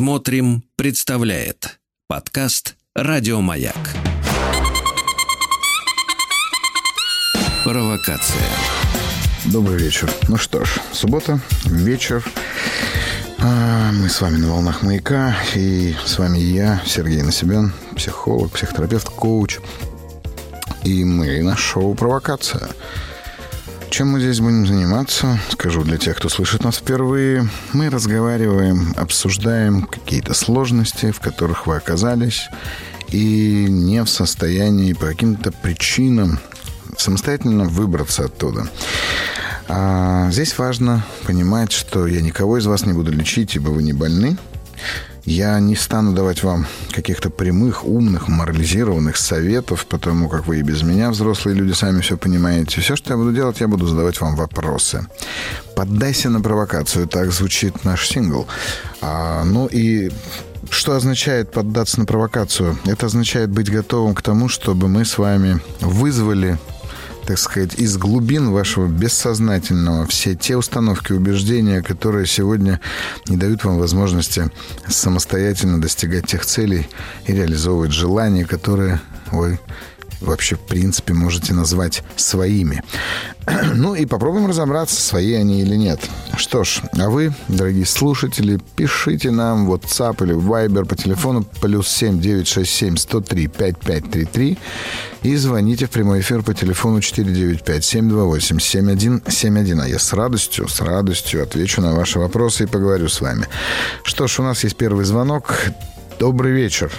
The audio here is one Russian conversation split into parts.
Смотрим представляет подкаст «Радиомаяк». Провокация. Добрый вечер. Ну что ж, суббота, вечер. Мы с вами на волнах «Маяка». И с вами я, Сергей Насибян, психолог, психотерапевт, коуч. И мы на шоу «Провокация». Чем мы здесь будем заниматься, скажу для тех, кто слышит нас впервые. Мы разговариваем, обсуждаем какие-то сложности, в которых вы оказались, и не в состоянии по каким-то причинам самостоятельно выбраться оттуда. А здесь важно понимать, что я никого из вас не буду лечить, ибо вы не больны. Я не стану давать вам каких-то прямых, умных, морализированных советов, потому как вы и без меня, взрослые люди, сами все понимаете. Все, что я буду делать, я буду задавать вам вопросы. «Поддайся на провокацию», так звучит наш сингл. Ну и что означает поддаться на провокацию? Это означает быть готовым к тому, чтобы мы с вами вызвали, так сказать, из глубин вашего бессознательного все те установки, убеждения, которые сегодня не дают вам возможности самостоятельно достигать тех целей и реализовывать желания, которые вы вообще, в принципе, можете назвать своими. Ну и попробуем разобраться, свои они или нет. Что ж, а вы, дорогие слушатели, пишите нам в WhatsApp или в Viber по телефону +7 967 103 5533 и звоните в прямой эфир по телефону 495 728 7171. А я с радостью отвечу на ваши вопросы и поговорю с вами. Что ж, у нас есть первый звонок. Добрый вечер.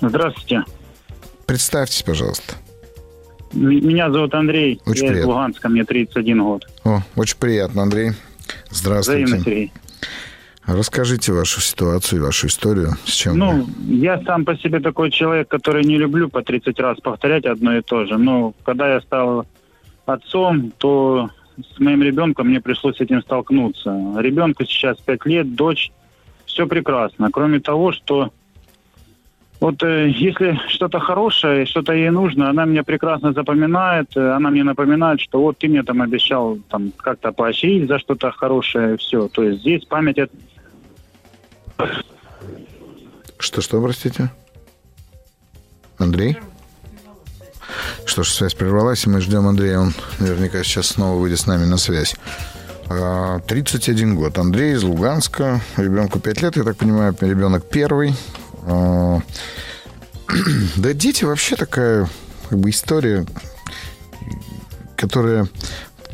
Здравствуйте. Представьтесь, пожалуйста. Меня зовут Андрей. Очень приятно. Я из Луганска, мне 31 год. О, очень приятно, Андрей. Здравствуйте. Взаимно, Сергей. Расскажите вашу ситуацию, вашу историю. С чем я сам по себе такой человек, который не люблю по 30 раз повторять одно и то же. Но когда я стал отцом, то с моим ребенком мне пришлось с этим столкнуться. Ребенку сейчас 5 лет, дочь. Все прекрасно. Кроме того, что... Вот если что-то хорошее, что-то ей нужно, она меня прекрасно запоминает, она мне напоминает, что вот ты мне там обещал там как-то поощрить за что-то хорошее, все. То есть здесь память... Что, простите? Андрей? Что ж, связь прервалась, и мы ждем Андрея, он наверняка сейчас снова выйдет с нами на связь. 31 год, Андрей из Луганска, ребенку 5 лет, я так понимаю, ребенок первый. Да, дети вообще такая как бы история, которая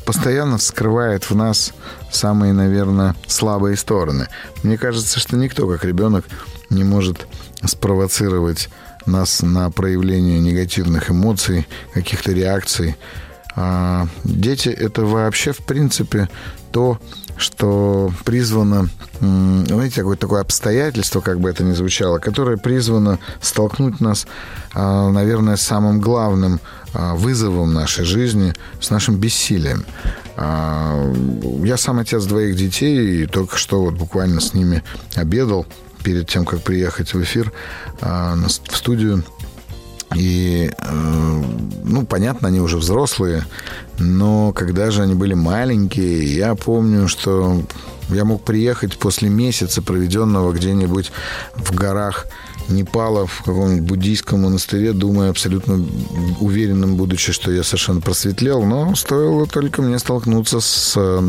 постоянно вскрывает в нас самые, наверное, слабые стороны. Мне кажется, что никто, как ребенок, не может спровоцировать нас на проявление негативных эмоций, каких-то реакций. Дети — это вообще, в принципе, то, что призвано, знаете, такое обстоятельство, как бы это ни звучало, которое призвано столкнуть нас, наверное, с самым главным вызовом нашей жизни, с нашим бессилием. Я сам отец двоих детей, и только что вот буквально с ними обедал перед тем, как приехать в эфир, в студию. И, понятно, они уже взрослые, но когда же они были маленькие, я помню, что я мог приехать после месяца, проведенного где-нибудь в горах Непала, в каком-нибудь буддийском монастыре, думая, абсолютно уверенным, будучи, что я совершенно просветлел, но стоило только мне столкнуться с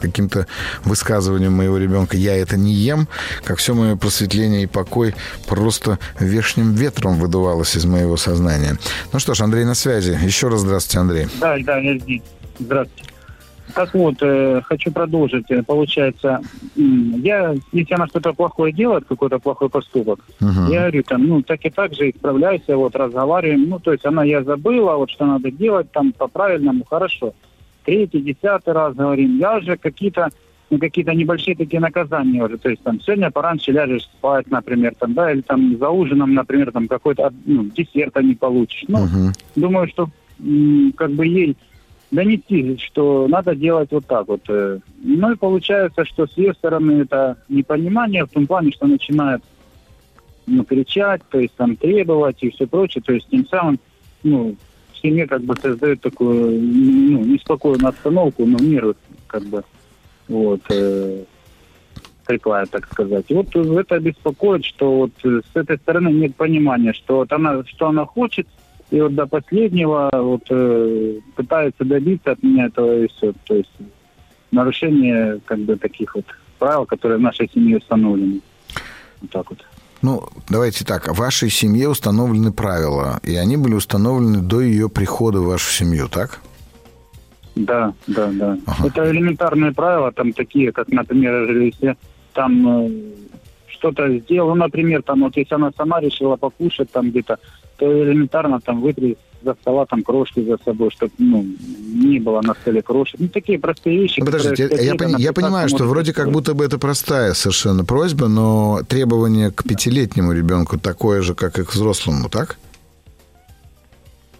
каким-то высказыванием моего ребенка «я это не ем», как все мое просветление и покой просто вешним ветром выдувалось из моего сознания. Ну что ж, Андрей на связи. Еще раз здравствуйте, Андрей. Да, я здесь. Здравствуйте. Так вот, хочу продолжить. Получается, если она что-то плохое делает, какой-то плохой поступок, я говорю, так и так же исправляйся, разговариваем. То есть я забыла, что надо делать, по-правильному, хорошо. 3-й, 10-й раз говорим. Я уже какие-то небольшие такие наказания уже. То есть сегодня пораньше ляжешь спать, например, или за ужином, например, какой-то десерта не получишь. Думаю, что ей... донести, что надо делать так. Ну и получается, что с ее стороны это непонимание в том плане, что начинает кричать, то есть требовать и все прочее, то есть тем самым в семье создает такую неспокойную обстановку, нервы . такая, так сказать. И вот это беспокоит, что вот с этой стороны нет понимания, что вот она, что она хочет, и вот до последнего вот пытается добиться от меня этого и все. То есть нарушение как бы таких вот правил, которые в нашей семье установлены. Вот так вот. Ну, давайте так. В вашей семье установлены правила, и они были установлены до ее прихода в вашу семью, так? Да, да, да. Ага. Это элементарные правила, там такие, как, например, если там что-то сделал, например, там вот если она сама решила покушать там где-то, то элементарно там вытри за стола там крошки за собой, чтобы не было на столе крошек. Ну, такие простые вещи. Подождите, я понимаю, что вроде как будто бы это простая совершенно просьба, но требование к пятилетнему ребенку такое же, как и к взрослому, так?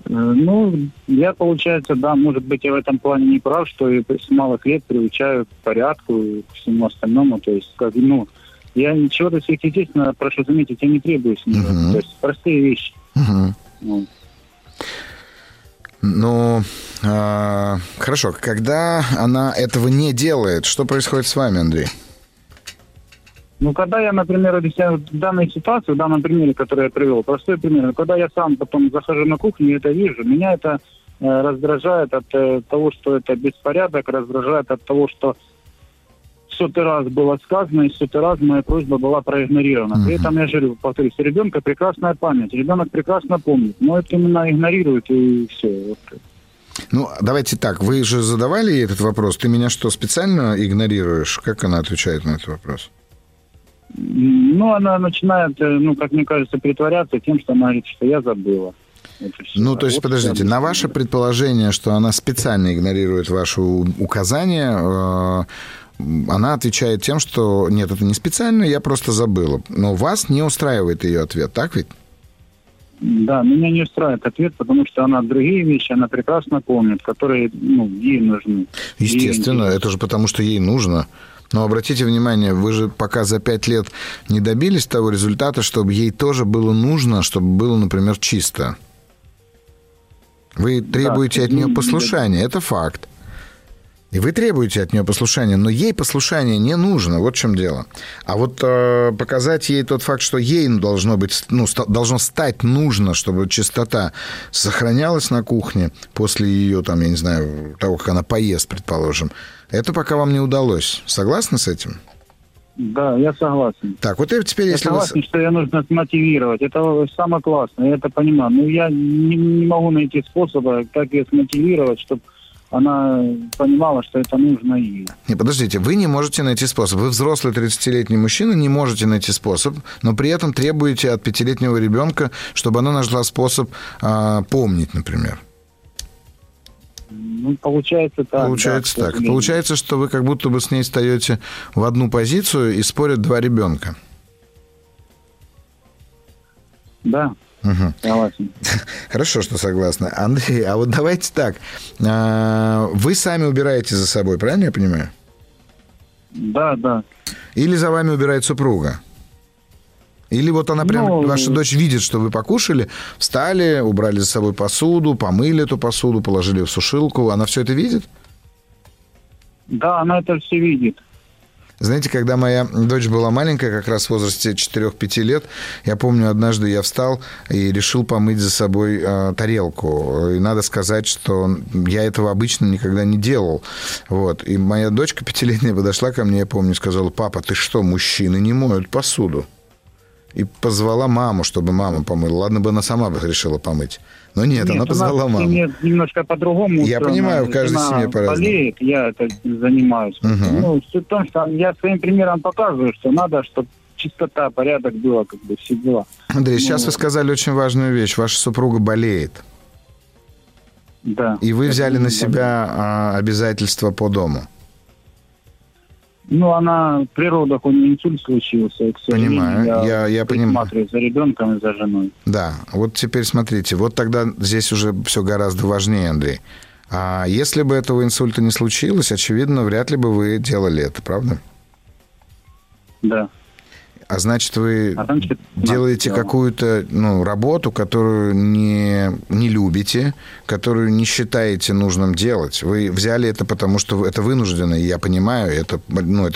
Ну, я, получается, да, может быть, я в этом плане не прав, что я с малых лет приучаю к порядку и к всему остальному. То есть, как, ну, я ничего-то с них, естественно, прошу заметить, я не требую с них. То есть, простые вещи. Вот. Ну, хорошо. Когда она этого не делает, что происходит с вами, Андрей? Ну, когда я, например, объясняю данную ситуацию, в данном примере, который я привел, простой пример, когда я сам потом захожу на кухню и это вижу, меня это раздражает от того, что это беспорядок, раздражает от того, что в сотый раз было сказано, и в сотый раз моя просьба была проигнорирована. При этом я же, повторюсь, у ребенка прекрасная память, ребенок прекрасно помнит, но это именно игнорирует и все. Вот. Ну, давайте так, вы же задавали ей этот вопрос, ты меня что, специально игнорируешь? Как она отвечает на этот вопрос? Ну, она начинает, ну, как мне кажется, притворяться тем, что она говорит, что я забыла. Ну, то есть, подождите, на ваше предположение, что она специально игнорирует ваши указания, она отвечает тем, что нет, это не специально, я просто забыла. Но вас не устраивает ее ответ, так ведь? Да, меня не устраивает ответ, потому что она другие вещи, она прекрасно помнит, которые, ну, ей нужны. Естественно, это же потому, что ей нужно. Но обратите внимание, вы же пока за 5 лет не добились того результата, чтобы ей тоже было нужно, чтобы было, например, чисто. Вы требуете от нее послушания, это факт. И вы требуете от нее послушания, но ей послушание не нужно, вот в чем дело. А вот показать ей тот факт, что ей должно быть, ну, должно стать нужно, чтобы чистота сохранялась на кухне после ее, там, я не знаю, того, как она поест, предположим, это пока вам не удалось. Согласны с этим? Да, я согласен. Так, вот и теперь, если вы... Я согласен, что ее нужно смотивировать. Это самое классное, я это понимаю. Но я не могу найти способа, как ее смотивировать, чтобы... она понимала, что это нужно ей. Не, подождите, вы не можете найти способ. Вы взрослый 30-летний мужчина, не можете найти способ, но при этом требуете от 5-летнего ребенка, чтобы она нашла способ помнить, например. Ну, получается так. Получается да, так. Получается, что вы как будто бы с ней встаете в одну позицию и спорят два ребенка. Да. Угу. Согласен. Хорошо, что согласна. Андрей, а вот давайте так. Вы сами убираете за собой, правильно я понимаю? Да, да. Или за вами убирает супруга? Или вот она прям, ваша дочь видит, что вы покушали, встали, убрали за собой посуду, помыли эту посуду, положили в сушилку. Она все это видит? Да, она это все видит. Знаете, когда моя дочь была маленькая, как раз в возрасте 4-5 лет, я помню, однажды я встал и решил помыть за собой тарелку. И надо сказать, что я этого обычно никогда не делал. Вот. И моя дочка пятилетняя подошла ко мне, я помню, и сказала: «Папа, ты что, мужчины не моют посуду?» И позвала маму, чтобы мама помыла. Ладно бы она сама бы решила помыть. Но нет она позвала маму. Нет, немножко по-другому. Я понимаю, в каждой семье по-разному. Болеет, я это занимаюсь. Угу. Ну, суть в том, что я своим примером показываю, что надо, чтобы чистота, порядок была, как бы все дела. Андрей, сейчас вы сказали очень важную вещь. Ваша супруга болеет. Да. И вы взяли на себя обязательства по дому. Ну, она, природа, у нее инсульт случился. И, к сожалению, понимаю. Я присматриваю за ребенком и за женой. Да, вот теперь смотрите, вот тогда здесь уже все гораздо важнее, Андрей. А если бы этого инсульта не случилось, очевидно, вряд ли бы вы делали это, правда? Да. А значит, вы делаете какую-то работу, которую не любите, которую не считаете нужным делать. Вы взяли это, потому что это вынужденно, и я понимаю, это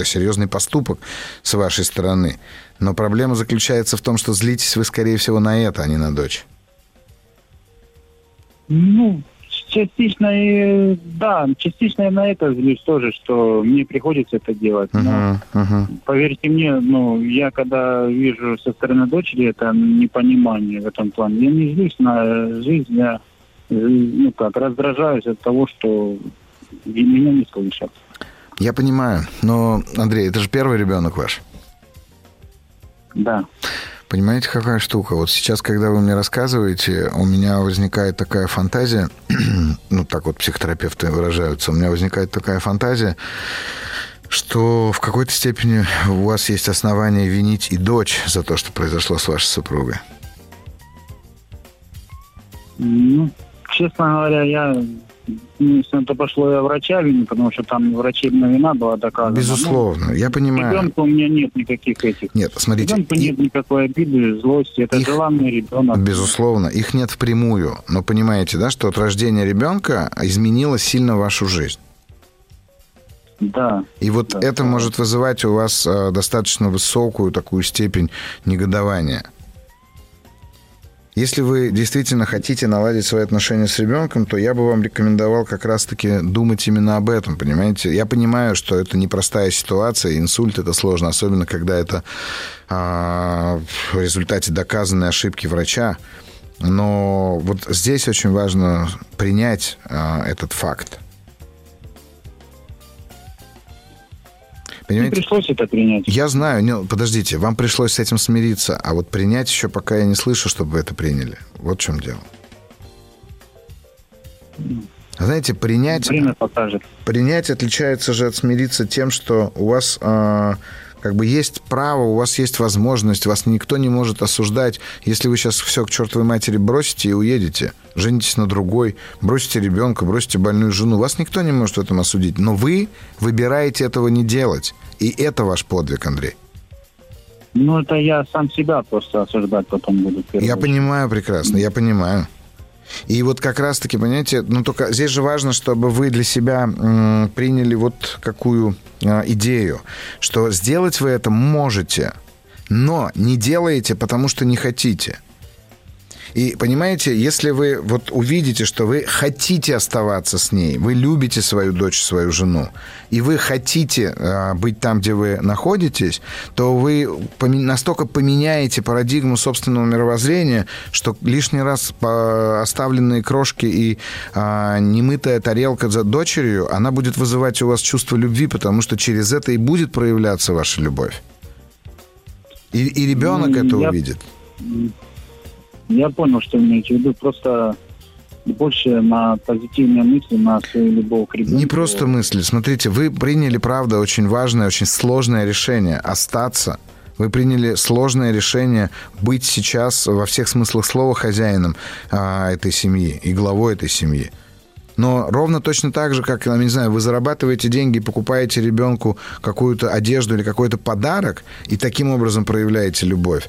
серьезный поступок с вашей стороны. Но проблема заключается в том, что злитесь вы, скорее всего, на это, а не на дочь. Частично я на это злюсь тоже, что мне приходится это делать. Поверьте мне, я когда вижу со стороны дочери это непонимание в этом плане, я не злюсь на жизнь, я раздражаюсь от того, что меня не слышат. Я понимаю, но, Андрей, это же первый ребенок ваш. Да. Понимаете, какая штука? Вот сейчас, когда вы мне рассказываете, у меня возникает такая фантазия, так вот психотерапевты выражаются, у меня возникает такая фантазия, что в какой-то степени у вас есть основания винить и дочь за то, что произошло с вашей супругой. Честно говоря, если это пошло, я врача виню, потому что там врачебная вина была доказана. Безусловно, я понимаю. Ребенка у меня нет никаких этих. Нет, смотрите. Ребенка нет никакой обиды, злости. Это желанный ребенок. Безусловно, их нет впрямую. Но понимаете, да, что от рождения ребенка изменило сильно вашу жизнь. Да. И вот это может вызывать у вас достаточно высокую такую степень негодования. Если вы действительно хотите наладить свои отношения с ребенком, то я бы вам рекомендовал как раз-таки думать именно об этом, понимаете? Я понимаю, что это непростая ситуация, инсульт – это сложно, особенно когда это в результате доказанной ошибки врача. Но вот здесь очень важно принять этот факт. Понимаете? Мне пришлось это принять. Я знаю. Подождите, вам пришлось с этим смириться, а вот принять еще пока я не слышу, чтобы это приняли. Вот в чем дело. Знаете, принять... Время покажет. Принять отличается же от смириться тем, что у вас есть право, у вас есть возможность, вас никто не может осуждать. Если вы сейчас все к чертовой матери бросите и уедете, женитесь на другой, бросите ребенка, бросите больную жену, вас никто не может в этом осудить. Но вы выбираете этого не делать. И это ваш подвиг, Андрей. Это я сам себя просто осуждать потом буду. Я понимаю прекрасно, я понимаю. И вот как раз-таки, понимаете, только здесь же важно, чтобы вы для себя приняли вот какую идею, что сделать вы это можете, но не делаете, потому что не хотите. И, понимаете, если вы вот увидите, что вы хотите оставаться с ней, вы любите свою дочь, свою жену, и вы хотите быть там, где вы находитесь, то вы настолько поменяете парадигму собственного мировоззрения, что лишний раз оставленные крошки и немытая тарелка за дочерью, она будет вызывать у вас чувство любви, потому что через это и будет проявляться ваша любовь. И ребенок это увидит. Я понял, что имеете в виду. Просто больше на позитивные мысли, на свою любовь к ребенку. Не просто мысли. Смотрите, вы приняли, правда, очень важное, очень сложное решение остаться. Вы приняли сложное решение быть сейчас во всех смыслах слова хозяином этой семьи и главой этой семьи. Но ровно точно так же, как, вы зарабатываете деньги, покупаете ребенку какую-то одежду или какой-то подарок, и таким образом проявляете любовь.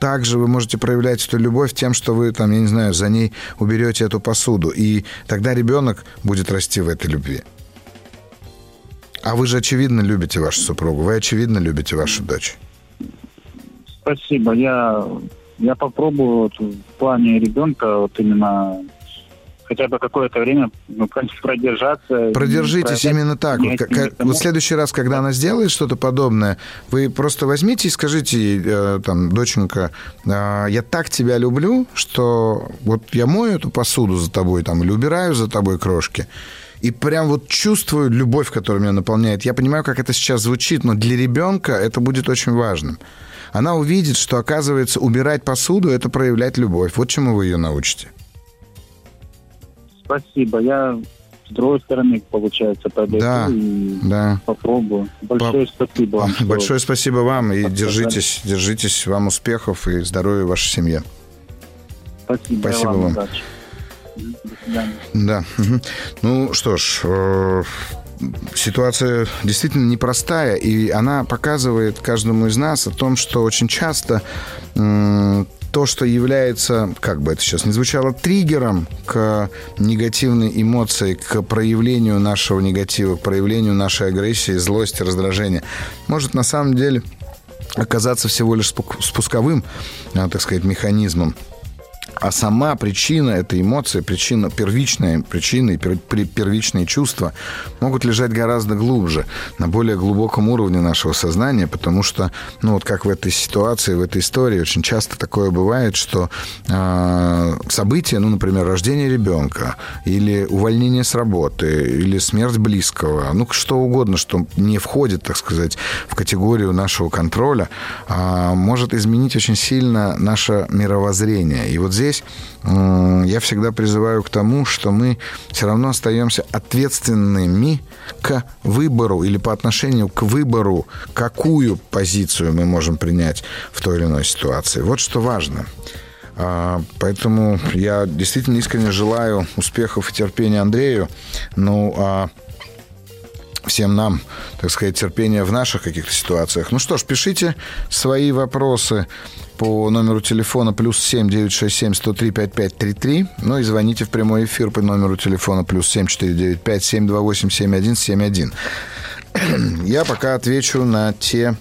Также вы можете проявлять эту любовь тем, что вы, за ней уберете эту посуду. И тогда ребенок будет расти в этой любви. А вы же, очевидно, любите вашу супругу. Вы, очевидно, любите вашу дочь. Спасибо. Я попробую в плане ребенка именно... Хотя бы какое-то время продержаться. Продержитесь именно так. В следующий раз, когда она сделает что-то подобное, вы просто возьмите и скажите ей, доченька, я так тебя люблю, что я мою эту посуду за тобой, или убираю за тобой крошки. И прям чувствую любовь, которая меня наполняет. Я понимаю, как это сейчас звучит, но для ребенка это будет очень важным. Она увидит, что, оказывается, убирать посуду – это проявлять любовь. Вот чему вы ее научите. Спасибо. Я с другой стороны, подойду и попробую. Большое спасибо вам. Большое спасибо вам. И держитесь. Вам успехов и здоровья вашей семье. Спасибо вам. Удачи. До свидания. Да. Ну что ж... ситуация действительно непростая, и она показывает каждому из нас о том, что очень часто то, что является, как бы это сейчас ни звучало, триггером к негативной эмоции, к проявлению нашего негатива, к проявлению нашей агрессии, злости, раздражения, может на самом деле оказаться всего лишь спусковым, так сказать, механизмом. А сама причина этой эмоции, причина, первичная причина и первичные чувства могут лежать гораздо глубже, на более глубоком уровне нашего сознания, потому что, ну вот как в этой ситуации, в этой истории, очень часто такое бывает, что события, ну, например, рождение ребенка, или увольнение с работы, или смерть близкого, ну, что угодно, что не входит, так сказать, в категорию нашего контроля, может изменить очень сильно наше мировоззрение. И вот здесь я всегда призываю к тому, что мы все равно остаемся ответственными к выбору или по отношению к выбору, какую позицию мы можем принять в той или иной ситуации. Вот что важно. Поэтому я действительно искренне желаю успехов и терпения Андрею. Ну, а всем нам, так сказать, терпения в наших каких-то ситуациях. Ну что ж, пишите свои вопросы по номеру телефона +7 967 103 5533. Ну и звоните в прямой эфир по номеру телефона +7 495 728 7171. Я пока отвечу на те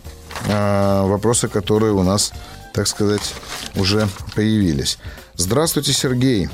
вопросы, которые у нас, так сказать, уже появились. Здравствуйте, Сергей.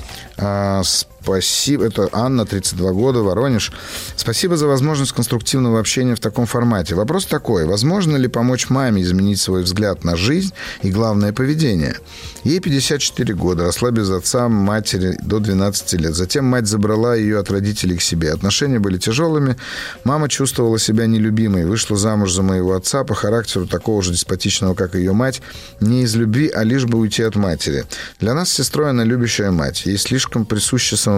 Спасибо. Это Анна, 32 года, Воронеж. Спасибо за возможность конструктивного общения в таком формате. Вопрос такой. Возможно ли помочь маме изменить свой взгляд на жизнь и, главное, поведение? Ей 54 года, росла без отца, матери до 12 лет. Затем мать забрала ее от родителей к себе. Отношения были тяжелыми. Мама чувствовала себя нелюбимой. Вышла замуж за моего отца по характеру такого же деспотичного, как ее мать. Не из любви, а лишь бы уйти от матери. Для нас с сестрой она любящая мать. Ей слишком присуще самопожертвование.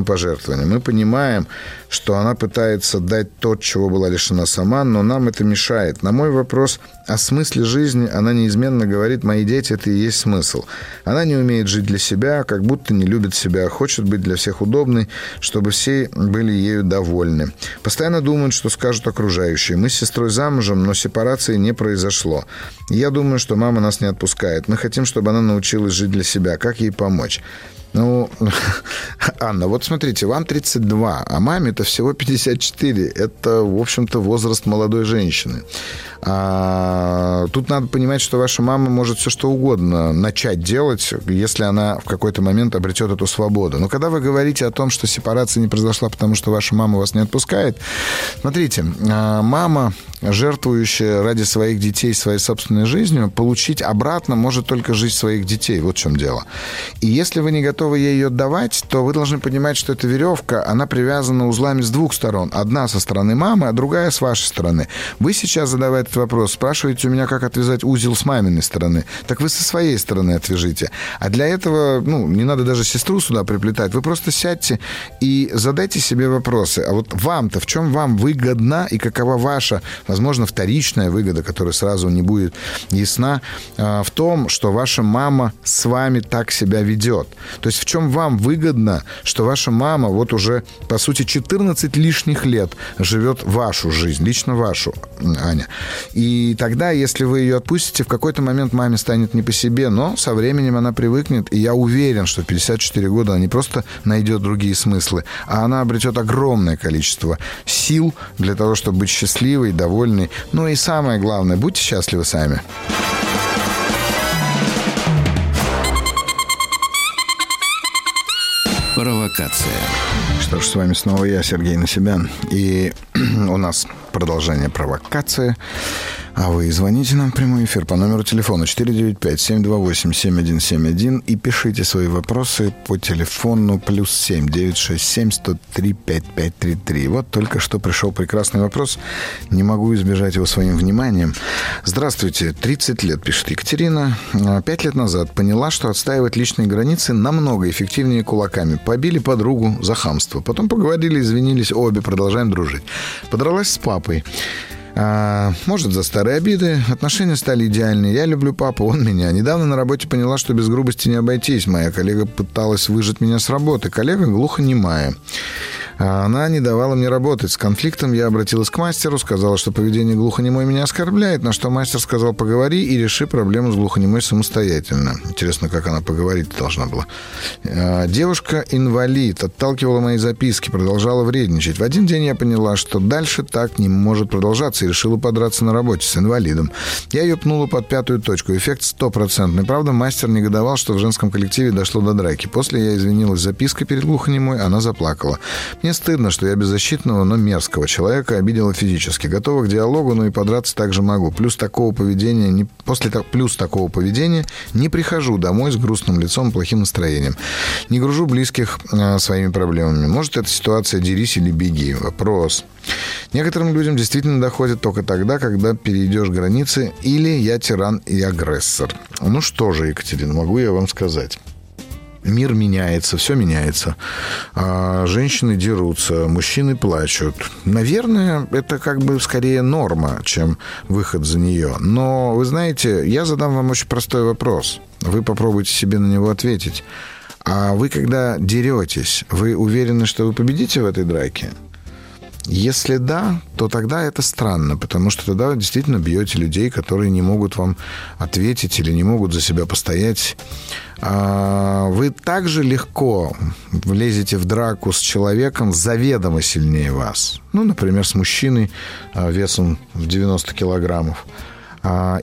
Мы понимаем, что она пытается дать то, чего была лишена сама, но нам это мешает. На мой вопрос о смысле жизни она неизменно говорит: «Мои дети – это и есть смысл». Она не умеет жить для себя, как будто не любит себя, хочет быть для всех удобной, чтобы все были ею довольны. Постоянно думают, что скажут окружающие. Мы с сестрой замужем, но сепарации не произошло. Я думаю, что мама нас не отпускает. Мы хотим, чтобы она научилась жить для себя. Как ей помочь? Ну, Анна, вот смотрите, вам 32, а маме-то всего 54. Это, в общем-то, возраст молодой женщины. Тут надо понимать, что ваша мама может все что угодно начать делать, если она в какой-то момент обретет эту свободу. Но когда вы говорите о том, что сепарация не произошла, потому что ваша мама вас не отпускает, смотрите, мама, жертвующая ради своих детей своей собственной жизнью, получить обратно может только жизнь своих детей. Вот в чем дело. И если вы не готовы ей ее давать, то вы должны понимать, что эта веревка, она привязана узлами с двух сторон. Одна со стороны мамы, а другая с вашей стороны. Вы сейчас, задавая этот вопрос, спрашиваете у меня, как отвязать узел с маминой стороны. Так вы со своей стороны отвяжите. А для этого, ну, не надо даже сестру сюда приплетать. Вы просто сядьте и задайте себе вопросы. А вот вам-то, в чем вам выгодна и какова ваша, возможно, вторичная выгода, которая сразу не будет ясна, в том, что ваша мама с вами так себя ведет. То есть в чем вам выгодно, что ваша мама вот уже, по сути, 14 лишних лет живет вашу жизнь, лично вашу, Аня. И тогда, если вы ее отпустите, в какой-то момент маме станет не по себе, но со временем она привыкнет, и я уверен, что в 54 года она не просто найдет другие смыслы, а она обретет огромное количество сил для того, чтобы быть счастливой, довольной. Ну и самое главное, будьте счастливы сами. Провокация. Что ж, с вами снова я, Сергей Насибян. И у нас продолжение провокации. А вы звоните нам в прямой эфир по номеру телефона 495-728-7171 и пишите свои вопросы по телефону +7 967 103 5533. Вот только что пришел прекрасный вопрос. Не могу избежать его своим вниманием. Здравствуйте, 30 лет, пишет Екатерина. 5 лет назад поняла, что отстаивать личные границы намного эффективнее кулаками. Побили подругу за хамство. Потом поговорили, извинились, обе продолжаем дружить. Подралась с папой. Может, за старые обиды. Отношения стали идеальные. Я люблю папу, он меня. Недавно на работе поняла, что без грубости не обойтись. Моя коллега пыталась выжать меня с работы. Коллега глухонемая. Она не давала мне работать. С конфликтом я обратилась к мастеру, сказала, что поведение глухонемой меня оскорбляет, на что мастер сказал: поговори и реши проблему с глухонемой самостоятельно. Интересно, как она поговорить должна была. Девушка-инвалид отталкивала мои записки, продолжала вредничать. В один день я поняла, что дальше так не может продолжаться, и решила подраться на работе с инвалидом. Я ее пнула под пятую точку. Эффект 100%. Правда, мастер негодовал, что в женском коллективе дошло до драки. После я извинилась запиской перед глухонемой, она заплакала. Мне стыдно, что я беззащитного, но мерзкого человека обидела физически. Готова к диалогу, но и подраться также могу. После такого поведения не прихожу домой с грустным лицом и плохим настроением. Не гружу близких своими проблемами. Может, это ситуация «дерись или беги». Вопрос. Некоторым людям действительно доходит только тогда, когда перейдешь границы, или я тиран и агрессор. Ну что же, Екатерина, могу я вам сказать. Мир меняется, все меняется. Женщины дерутся, мужчины плачут. Наверное, это как бы скорее норма, чем выход за нее. Но, вы знаете, я задам вам очень простой вопрос. Вы попробуйте себе на него ответить. А вы, когда деретесь, вы уверены, что вы победите в этой драке? Если да, то тогда это странно, потому что тогда вы действительно бьете людей, которые не могут вам ответить или не могут за себя постоять. Вы также легко влезете в драку с человеком заведомо сильнее вас. Ну, например, с мужчиной весом в 90 килограммов.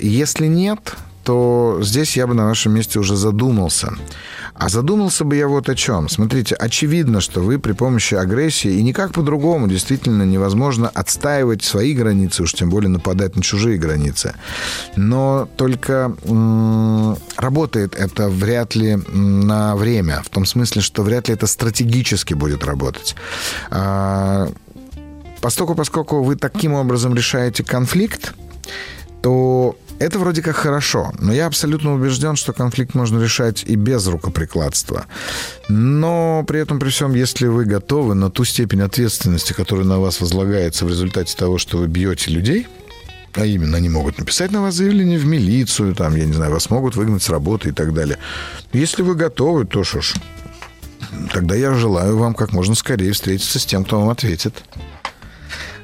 Если нет, то здесь я бы на вашем месте уже задумался. А задумался бы я вот о чем. Смотрите, очевидно, что вы при помощи агрессии, и никак по-другому действительно невозможно отстаивать свои границы, уж тем более нападать на чужие границы. Но только работает это вряд ли на время. В том смысле, что вряд ли это стратегически будет работать. Поскольку вы таким образом решаете конфликт, то... Это вроде как хорошо, но я абсолютно убежден, что конфликт можно решать и без рукоприкладства. Но при этом, при всем, если вы готовы на ту степень ответственности, которая на вас возлагается в результате того, что вы бьете людей, а именно они могут написать на вас заявление в милицию, там, я не знаю, вас могут выгнать с работы и так далее. Если вы готовы, то что ж, тогда я желаю вам как можно скорее встретиться с тем, кто вам ответит.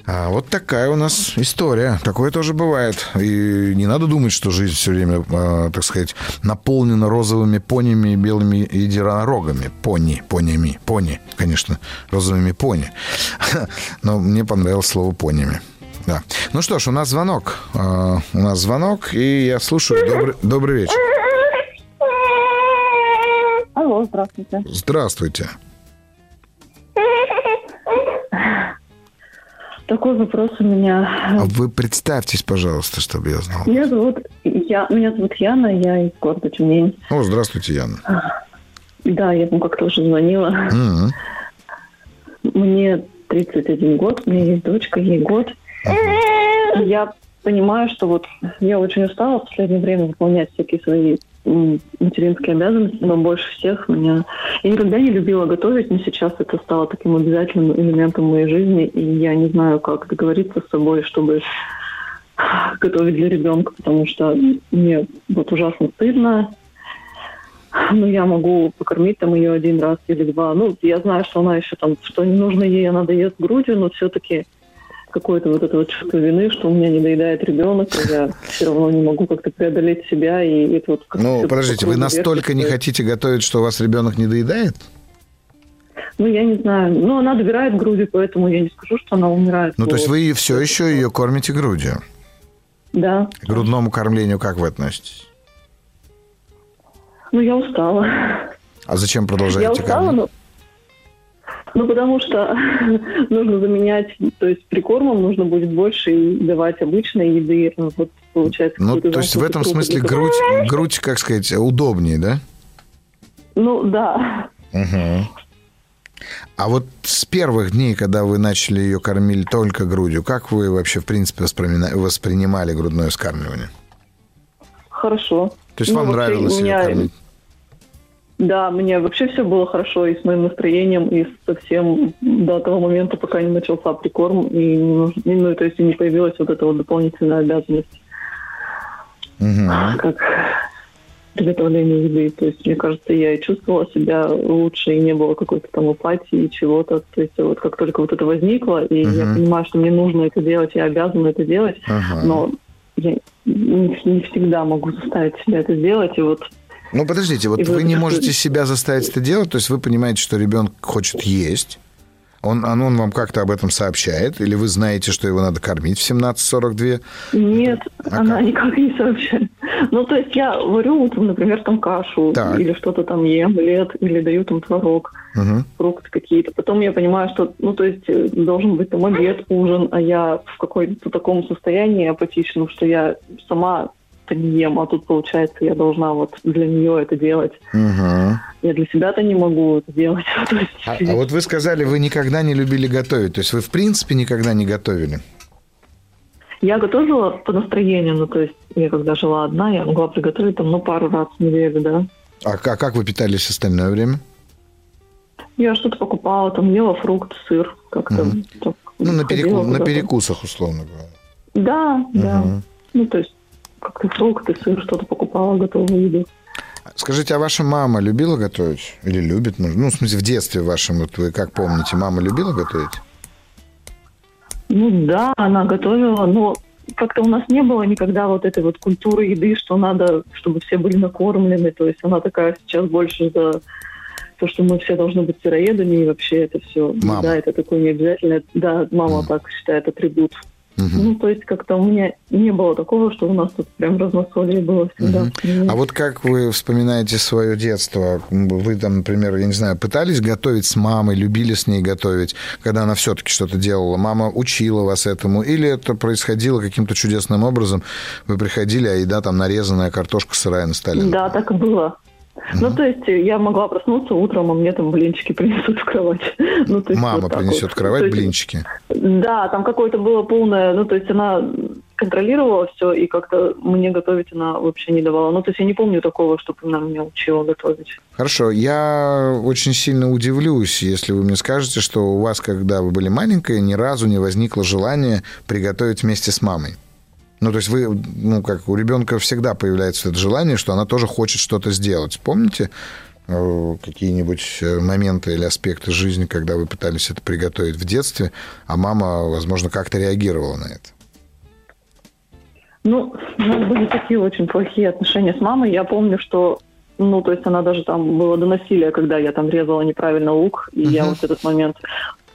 А вот такая у нас история. Такое тоже бывает. И не надо думать, что жизнь все время, так сказать, наполнена розовыми понями и белыми единорогами. Пони. Конечно, розовыми пони. Но мне понравилось слово «понями». Да. Ну что ж, у нас звонок. И я слушаю. Добрый вечер. Алло, здравствуйте. Здравствуйте. Такой вопрос у меня. А вы представьтесь, пожалуйста, чтобы я знал. Меня зовут Яна, я из города Тюмень. О, здравствуйте, Яна. Да, я вам как-то уже звонила. Mm-hmm. Мне 31 год, у меня есть дочка, ей год. Mm-hmm. Я понимаю, что вот я очень устала в последнее время выполнять всякие свои материнские обязанности, но больше всех меня... Я никогда не любила готовить, но сейчас это стало таким обязательным элементом моей жизни, и я не знаю, как договориться с собой, чтобы готовить для ребенка, потому что мне вот ужасно стыдно. Ну, я могу покормить там ее один раз или два. Ну, я знаю, что она еще там, что не нужно ей, она доест грудью, но все-таки какое-то вот это вот чувство вины, что у меня не доедает ребенок, и я все равно не могу как-то преодолеть себя. И это вот как-то... Ну, подождите, вы настолько не хотите готовить, что у вас ребенок не доедает? Ну, я не знаю. Ну, она добирает грудью, поэтому я не скажу, что она умирает. Ну, то есть вы все еще ее кормите грудью? Да. К грудному кормлению как вы относитесь? Ну, я устала. А зачем продолжаете кормить? Я устала, но... Ну, потому что нужно заменять, то есть прикормом нужно будет больше и давать обычной еды. Вот получается. Ну, то есть в этом смысле грудь, как сказать, удобнее, да? Ну, да. Угу. А вот с первых дней, когда вы начали ее кормить только грудью, как вы вообще, в принципе, воспринимали грудное вскармливание? Хорошо. То есть вам нравилось ее кормить? Да, мне вообще все было хорошо и с моим настроением, и совсем до того момента, пока не начался прикорм, и не появилась вот эта вот дополнительная обязанность. Угу. Как... приготовления еды. То есть, мне кажется, я и чувствовала себя лучше, и не было какой-то там апатии, чего-то. То есть, вот как только вот это возникло, и я понимаю, что мне нужно это делать, я обязана это делать, но я не всегда могу заставить себя это делать, и вот... Ну, подождите, вот вы не можете себя заставить это делать, то есть вы понимаете, что ребенок хочет есть, он вам как-то об этом сообщает, или вы знаете, что его надо кормить в 17:42? Нет, она никак не сообщает. Ну, то есть я варю утром, например, там кашу, или что-то там ем, омлет, или даю там творог, фрукты какие-то. Потом я понимаю, что, ну, то есть должен быть там обед, ужин, а я в каком-то таком состоянии апатичном, что я сама... не ем, а тут, получается, я должна вот для нее это делать. Угу. Я для себя-то не могу это делать. А вот вы сказали, вы никогда не любили готовить. То есть вы, в принципе, никогда не готовили? Я готовила по настроению. Ну, то есть я когда жила одна, я могла приготовить там, ну, пару раз в неделю, да. А как вы питались остальное время? Я что-то покупала, там, ела фрукты, сыр. Как-то, так, ну, на перекусах, условно говоря. Да, да. Ну, то есть как-то фрукты, сыр, что-то покупала, готовую еду. Скажите, а ваша мама любила готовить? Или любит? Ну, в смысле, в детстве вашем, вот вы как помните, мама любила готовить? Ну, да, она готовила, но как-то у нас не было никогда вот этой вот культуры еды, что надо, чтобы все были накормлены. То есть она такая сейчас больше за то, что мы все должны быть сыроедами, и вообще это все. Мама. Да, это такое необязательное. Да, мама так считает, атрибут. Ну, то есть как-то у меня не было такого, что у нас тут прям разносолие было всегда. А вот как вы вспоминаете свое детство? Вы там, например, я не знаю, пытались готовить с мамой, любили с ней готовить, когда она все-таки что-то делала? Мама учила вас этому? Или это происходило каким-то чудесным образом? Вы приходили, а еда там нарезанная, картошка сырая на столе? Да, так и было. Ну, то есть я могла проснуться утром, а мне там блинчики принесут в кровать. Ну, то есть, мама вот принесет вот в кровать, то есть, блинчики? Да, там какое-то было полное... Ну, то есть она контролировала все, и как-то мне готовить она вообще не давала. Ну, то есть я не помню такого, чтобы она меня учила готовить. Хорошо. Я очень сильно удивлюсь, если вы мне скажете, что у вас, когда вы были маленькая, ни разу не возникло желание приготовить вместе с мамой. Ну, то есть вы, ну, как у ребенка всегда появляется это желание, что она тоже хочет что-то сделать. Помните какие-нибудь моменты или аспекты жизни, когда вы пытались это приготовить в детстве, а мама, возможно, как-то реагировала на это? Ну, у нас были такие очень плохие отношения с мамой. Я помню, что, ну, то есть она даже там была до насилия, когда я там резала неправильно лук, и я вот этот момент...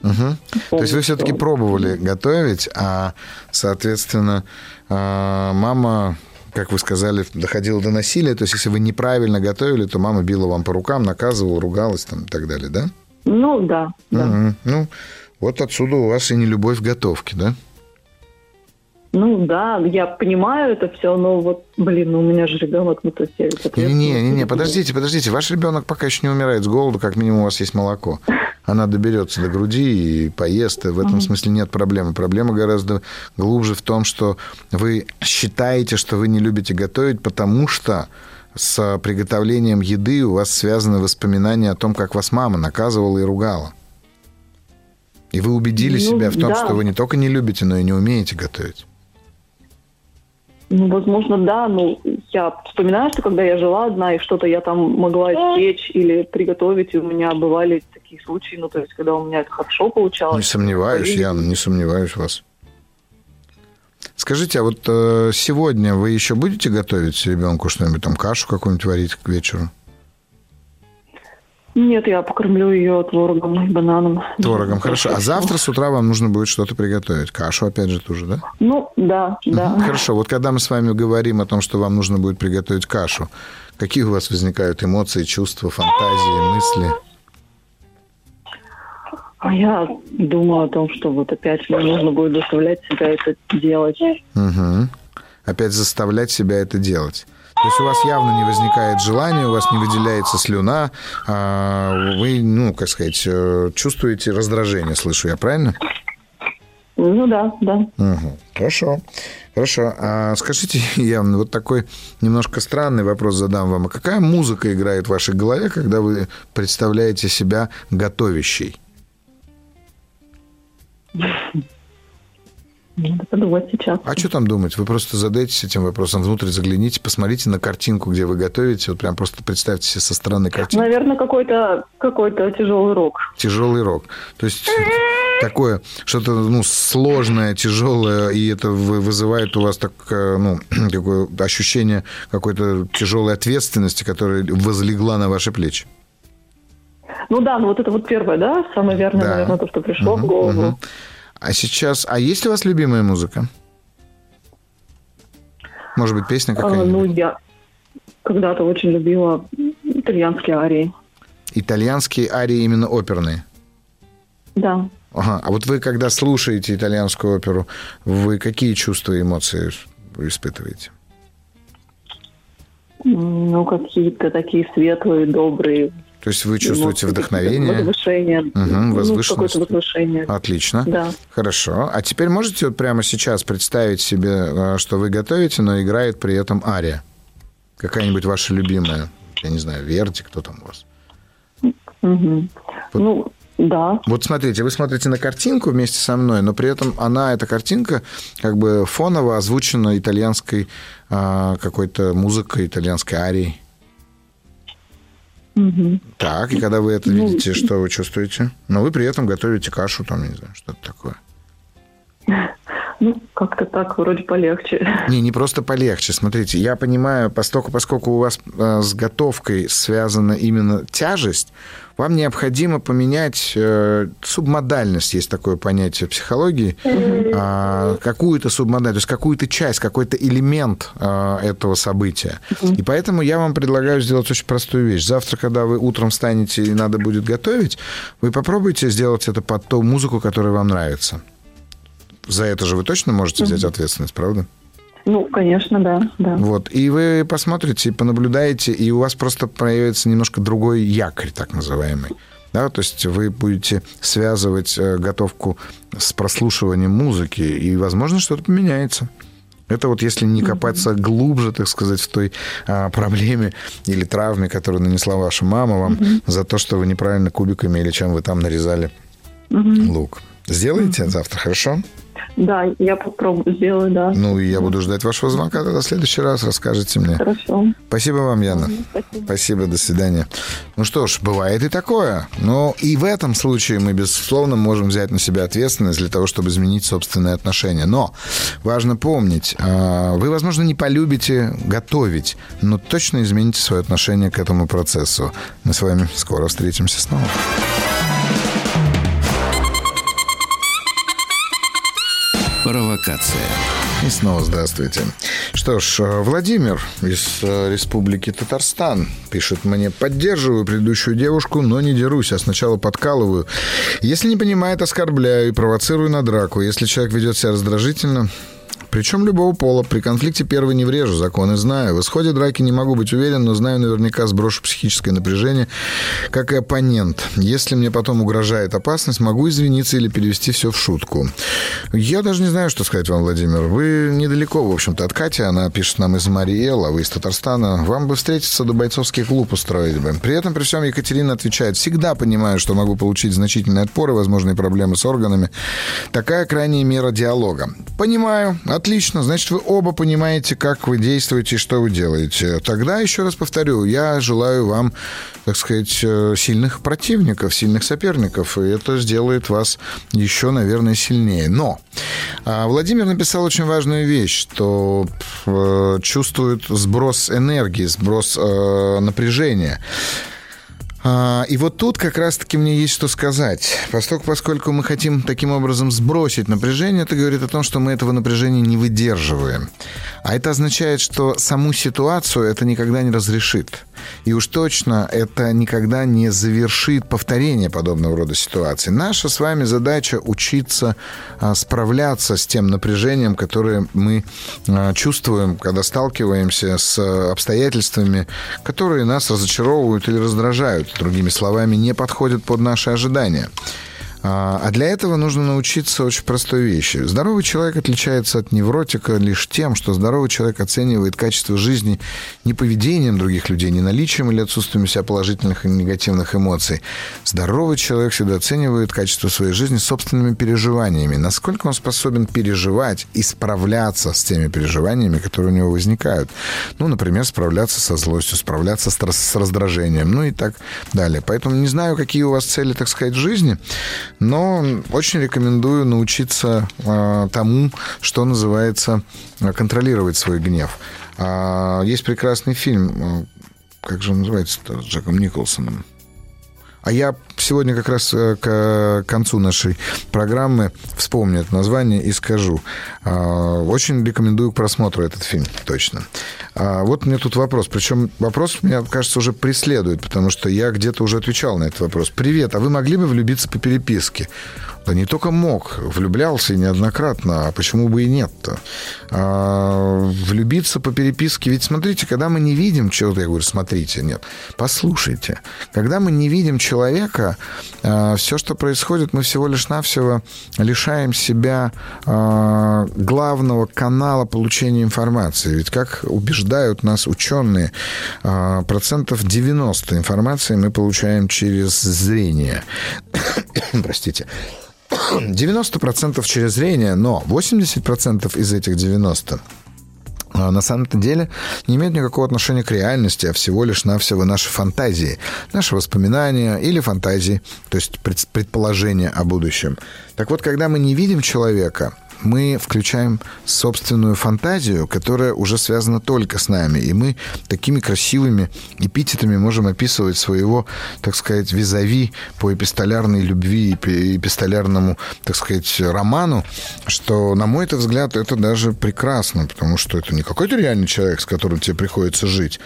То есть вы все-таки пробовали готовить, а, соответственно, мама, как вы сказали, доходила до насилия. То есть если вы неправильно готовили, то мама била вам по рукам, наказывала, ругалась там, и так далее, да? Ну, да. Да. Ну, вот отсюда у вас и нелюбовь к готовке, да? Ну, да, я понимаю это все, но вот, блин, у меня же ребенок, ну, то есть я ведь ответственна. Не-не-не, подождите, ваш ребенок пока еще не умирает с голоду, как минимум у вас есть молоко. Она доберется до груди и поест, и в этом смысле нет проблемы. Проблема гораздо глубже в том, что вы считаете, что вы не любите готовить, потому что с приготовлением еды у вас связаны воспоминания о том, как вас мама наказывала и ругала. И вы убедили себя в том, что вы не только не любите, но и не умеете готовить. Ну, возможно, да, но я вспоминаю, что когда я жила одна, и что-то я там могла испечь или приготовить, и у меня бывали такие случаи, ну, то есть, когда у меня это хорошо получалось. Не сомневаюсь, Яна, не сомневаюсь в вас. Скажите, а вот сегодня вы еще будете готовить ребенку что-нибудь, там, кашу какую-нибудь варить к вечеру? Нет, я покормлю ее творогом и бананом. Творогом, хорошо. А завтра с утра вам нужно будет что-то приготовить. Кашу, опять же, тоже, да? Ну, да, да. Хорошо. Вот когда мы с вами говорим о том, что вам нужно будет приготовить кашу, какие у вас возникают эмоции, чувства, фантазии, мысли? А я думаю о том, что вот опять мне нужно будет заставлять себя это делать. Опять заставлять себя это делать. То есть у вас явно не возникает желания, у вас не выделяется слюна, вы, ну, как сказать, чувствуете раздражение, слышу я, правильно? Ну да, да. Хорошо, хорошо. А скажите, явно, вот такой немножко странный вопрос задам вам. А какая музыка играет в вашей голове, когда вы представляете себя готовящей? Надо подумать сейчас. А что там думать? Вы просто задайтесь этим вопросом, внутрь загляните, посмотрите на картинку, где вы готовите, вот прям просто представьте себе со стороны картинки. Наверное, какой-то тяжелый рок. Тяжелый рок. То есть такое что-то сложное, тяжелое, и это вызывает у вас такое ощущение какой-то тяжелой ответственности, которая возлегла на ваши плечи. Это первое, да, самое верное, да. Наверное, то, что пришло в голову. Угу. А есть у вас любимая музыка? Может быть, песня какая-нибудь? Я когда-то очень любила итальянские арии. Итальянские арии именно оперные? Да. Ага. А вот вы, когда слушаете итальянскую оперу, вы какие чувства и эмоции испытываете? Какие-то такие светлые, добрые. То есть вы чувствуете вдохновение? Возвышение. Угу, возвышенность. Какое-то возвышение. Отлично. Да. Хорошо. А теперь можете прямо сейчас представить себе, что вы готовите, но играет при этом ария? Какая-нибудь ваша любимая? Я не знаю, Верди, кто там у вас? Угу. Вот. Да. Вот смотрите, вы смотрите на картинку вместе со мной, но при этом эта картинка, как бы фоново озвучена итальянской какой-то музыкой, итальянской арией. Угу. Так, и когда вы это видите, что вы чувствуете? Но вы при этом готовите кашу, там, не знаю, что-то такое. Как-то так, вроде полегче. Не просто полегче. Смотрите, я понимаю, поскольку у вас с готовкой связана именно тяжесть, вам необходимо поменять субмодальность, есть такое понятие в психологии, какую-то субмодальность, то есть какую-то часть, какой-то элемент этого события. И поэтому я вам предлагаю сделать очень простую вещь. Завтра, когда вы утром встанете и надо будет готовить, вы попробуйте сделать это под ту музыку, которая вам нравится. За это же вы точно можете взять ответственность, правда? Конечно, да. Вот. И вы посмотрите, понаблюдаете, и у вас просто проявится немножко другой якорь, так называемый. Да? То есть вы будете связывать готовку с прослушиванием музыки, и, возможно, что-то поменяется. Это вот если не копаться глубже, так сказать, в той проблеме или травме, которую нанесла ваша мама вам за то, что вы неправильно кубиками или чем вы там нарезали лук. Сделаете завтра, хорошо? Да, я попробую, сделаю, да. И я буду ждать вашего звонка тогда в следующий раз, расскажете мне. Хорошо. Спасибо вам, Яна. Спасибо, до свидания. Что ж, бывает и такое. Но и в этом случае мы, безусловно, можем взять на себя ответственность для того, чтобы изменить собственные отношения. Но важно помнить, вы, возможно, не полюбите готовить, но точно измените свое отношение к этому процессу. Мы с вами скоро встретимся снова. Провокация. И снова здравствуйте. Что ж, Владимир из Республики Татарстан пишет мне: поддерживаю предыдущую девушку, но не дерусь, а сначала подкалываю. Если не понимает, оскорбляю и провоцирую на драку. Если человек ведет себя раздражительно, причем любого пола, при конфликте первый не врежу, законы знаю. В исходе драки не могу быть уверен, но знаю наверняка, сброшу психическое напряжение, как и оппонент. Если мне потом угрожает опасность, могу извиниться или перевести все в шутку. Я даже не знаю, что сказать вам, Владимир. Вы недалеко, в общем-то, от Кати. Она пишет нам из Марий Эл, а вы из Татарстана. Вам бы встретиться, да бойцовский клуб устроить бы. При этом, при всем, Екатерина отвечает: всегда понимаю, что могу получить значительные отпоры, возможные проблемы с органами. Такая крайняя мера диалога. Понимаю. Отлично, значит, вы оба понимаете, как вы действуете и что вы делаете. Тогда, еще раз повторю, я желаю вам, так сказать, сильных противников, сильных соперников, и это сделает вас еще, наверное, сильнее. Но Владимир написал очень важную вещь, что чувствует сброс энергии, сброс напряжения. И вот тут как раз-таки мне есть что сказать. Поскольку мы хотим таким образом сбросить напряжение, это говорит о том, что мы этого напряжения не выдерживаем. А это означает, что саму ситуацию это никогда не разрешит. И уж точно это никогда не завершит повторение подобного рода ситуации. Наша с вами задача — учиться справляться с тем напряжением, которое мы чувствуем, когда сталкиваемся с обстоятельствами, которые нас разочаровывают или раздражают. Другими словами, не подходят под наши ожидания. А для этого нужно научиться очень простой вещи. Здоровый человек отличается от невротика лишь тем, что здоровый человек оценивает качество жизни не поведением других людей, не наличием или отсутствием у себя положительных и негативных эмоций. Здоровый человек всегда оценивает качество своей жизни собственными переживаниями. Насколько он способен переживать и справляться с теми переживаниями, которые у него возникают. Ну, например, справляться со злостью, справляться с раздражением, ну и так далее. Поэтому не знаю, какие у вас цели, так сказать, в жизни, но очень рекомендую научиться тому, что называется контролировать свой гнев. Есть прекрасный фильм, как же он называется, с Джеком Николсоном. А я сегодня как раз к концу нашей программы вспомню это название и скажу. Очень рекомендую к просмотру этот фильм, точно. Вот мне тут вопрос. Причем вопрос, мне кажется, уже преследует, потому что я где-то уже отвечал на этот вопрос. «Привет, а вы могли бы влюбиться по переписке?» Да не только мог, влюблялся и неоднократно, а почему бы и нет-то? Влюбиться по переписке, ведь смотрите, когда мы не видим чего-то, я говорю, смотрите, нет, послушайте. Когда мы не видим человека, все, что происходит, мы всего лишь навсего лишаем себя главного канала получения информации. Ведь, как убеждают нас ученые, 90% информации мы получаем через зрение. Простите. 90% через зрение, но 80% из этих 90% на самом-то деле не имеют никакого отношения к реальности, а всего лишь навсего наши фантазии, наши воспоминания или фантазии, то есть предположения о будущем. Так вот, когда мы не видим человека, мы включаем собственную фантазию, которая уже связана только с нами. И мы такими красивыми эпитетами можем описывать своего, так сказать, визави по эпистолярной любви и эпистолярному, так сказать, роману, что, на мой взгляд, это даже прекрасно, потому что это не какой-то реальный человек, с которым тебе приходится жить,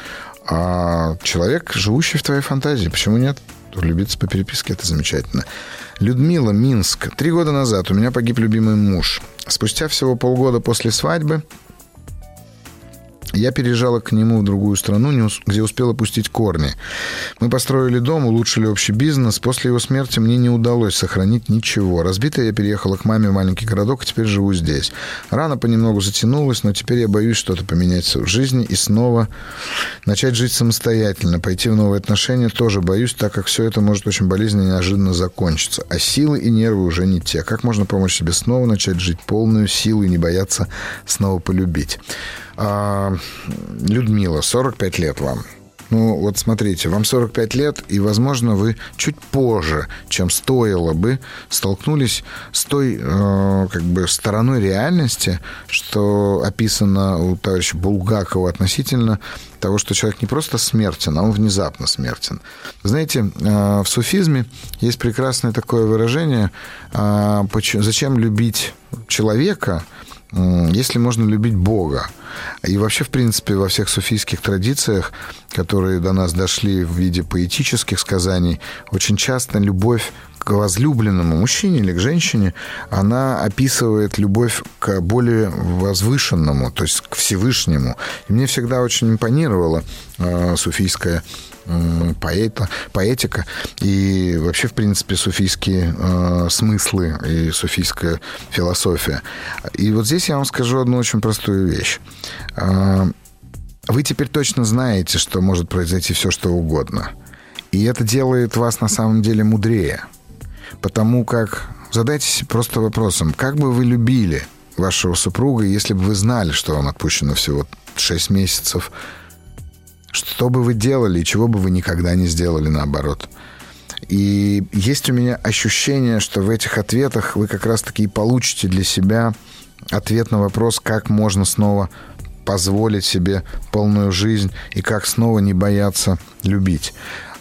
а человек, живущий в твоей фантазии. Почему нет? Влюбиться по переписке – это замечательно. Людмила, Минск. 3 года назад у меня погиб любимый муж. Спустя всего полгода после свадьбы я переезжала к нему в другую страну, где успела пустить корни. Мы построили дом, улучшили общий бизнес. После его смерти мне не удалось сохранить ничего. Разбитая, я переехала к маме в маленький городок, и теперь живу здесь. Рана понемногу затянулась, но теперь я боюсь что-то поменять в жизни и снова начать жить самостоятельно. Пойти в новые отношения тоже боюсь, так как все это может очень болезненно и неожиданно закончиться. А силы и нервы уже не те. Как можно помочь себе снова начать жить полную силу и не бояться снова полюбить? Людмила, 45 лет вам. Ну, вот смотрите, вам 45 лет, и, возможно, вы чуть позже, чем стоило бы, столкнулись с той, как бы, стороной реальности, что описано у товарища Булгакова относительно того, что человек не просто смертен, а он внезапно смертен. Знаете, в суфизме есть прекрасное такое выражение «Зачем любить человека, если можно любить Бога?» И вообще, в принципе, во всех суфийских традициях, которые до нас дошли в виде поэтических сказаний, очень часто любовь к возлюбленному мужчине или к женщине, она описывает любовь к более возвышенному, то есть к Всевышнему. И мне всегда очень импонировала суфийская поэтика и вообще, в принципе, суфийские смыслы и суфийская философия. И вот здесь я вам скажу одну очень простую вещь. Вы теперь точно знаете, что может произойти все, что угодно. И это делает вас, на самом деле, мудрее. Потому как... Задайтесь просто вопросом, как бы вы любили вашего супруга, если бы вы знали, что вам отпущено всего 6 месяцев, что бы вы делали и чего бы вы никогда не сделали наоборот. И есть у меня ощущение, что в этих ответах вы как раз-таки и получите для себя ответ на вопрос, как можно снова позволить себе полную жизнь и как снова не бояться любить.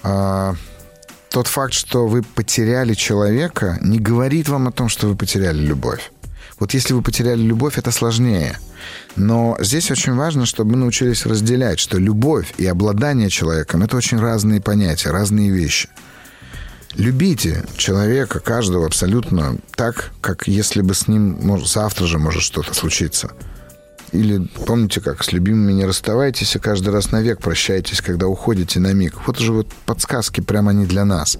Тот факт, что вы потеряли человека, не говорит вам о том, что вы потеряли любовь. Вот если вы потеряли любовь, это сложнее. Но здесь очень важно, чтобы мы научились разделять, что любовь и обладание человеком – это очень разные понятия, разные вещи. Любите человека, каждого абсолютно так, как если бы с ним завтра же может что-то случиться. Или помните как, с любимыми не расставайтесь, и каждый раз навек прощайтесь, когда уходите на миг. Вот уже вот подсказки, прямо они для нас.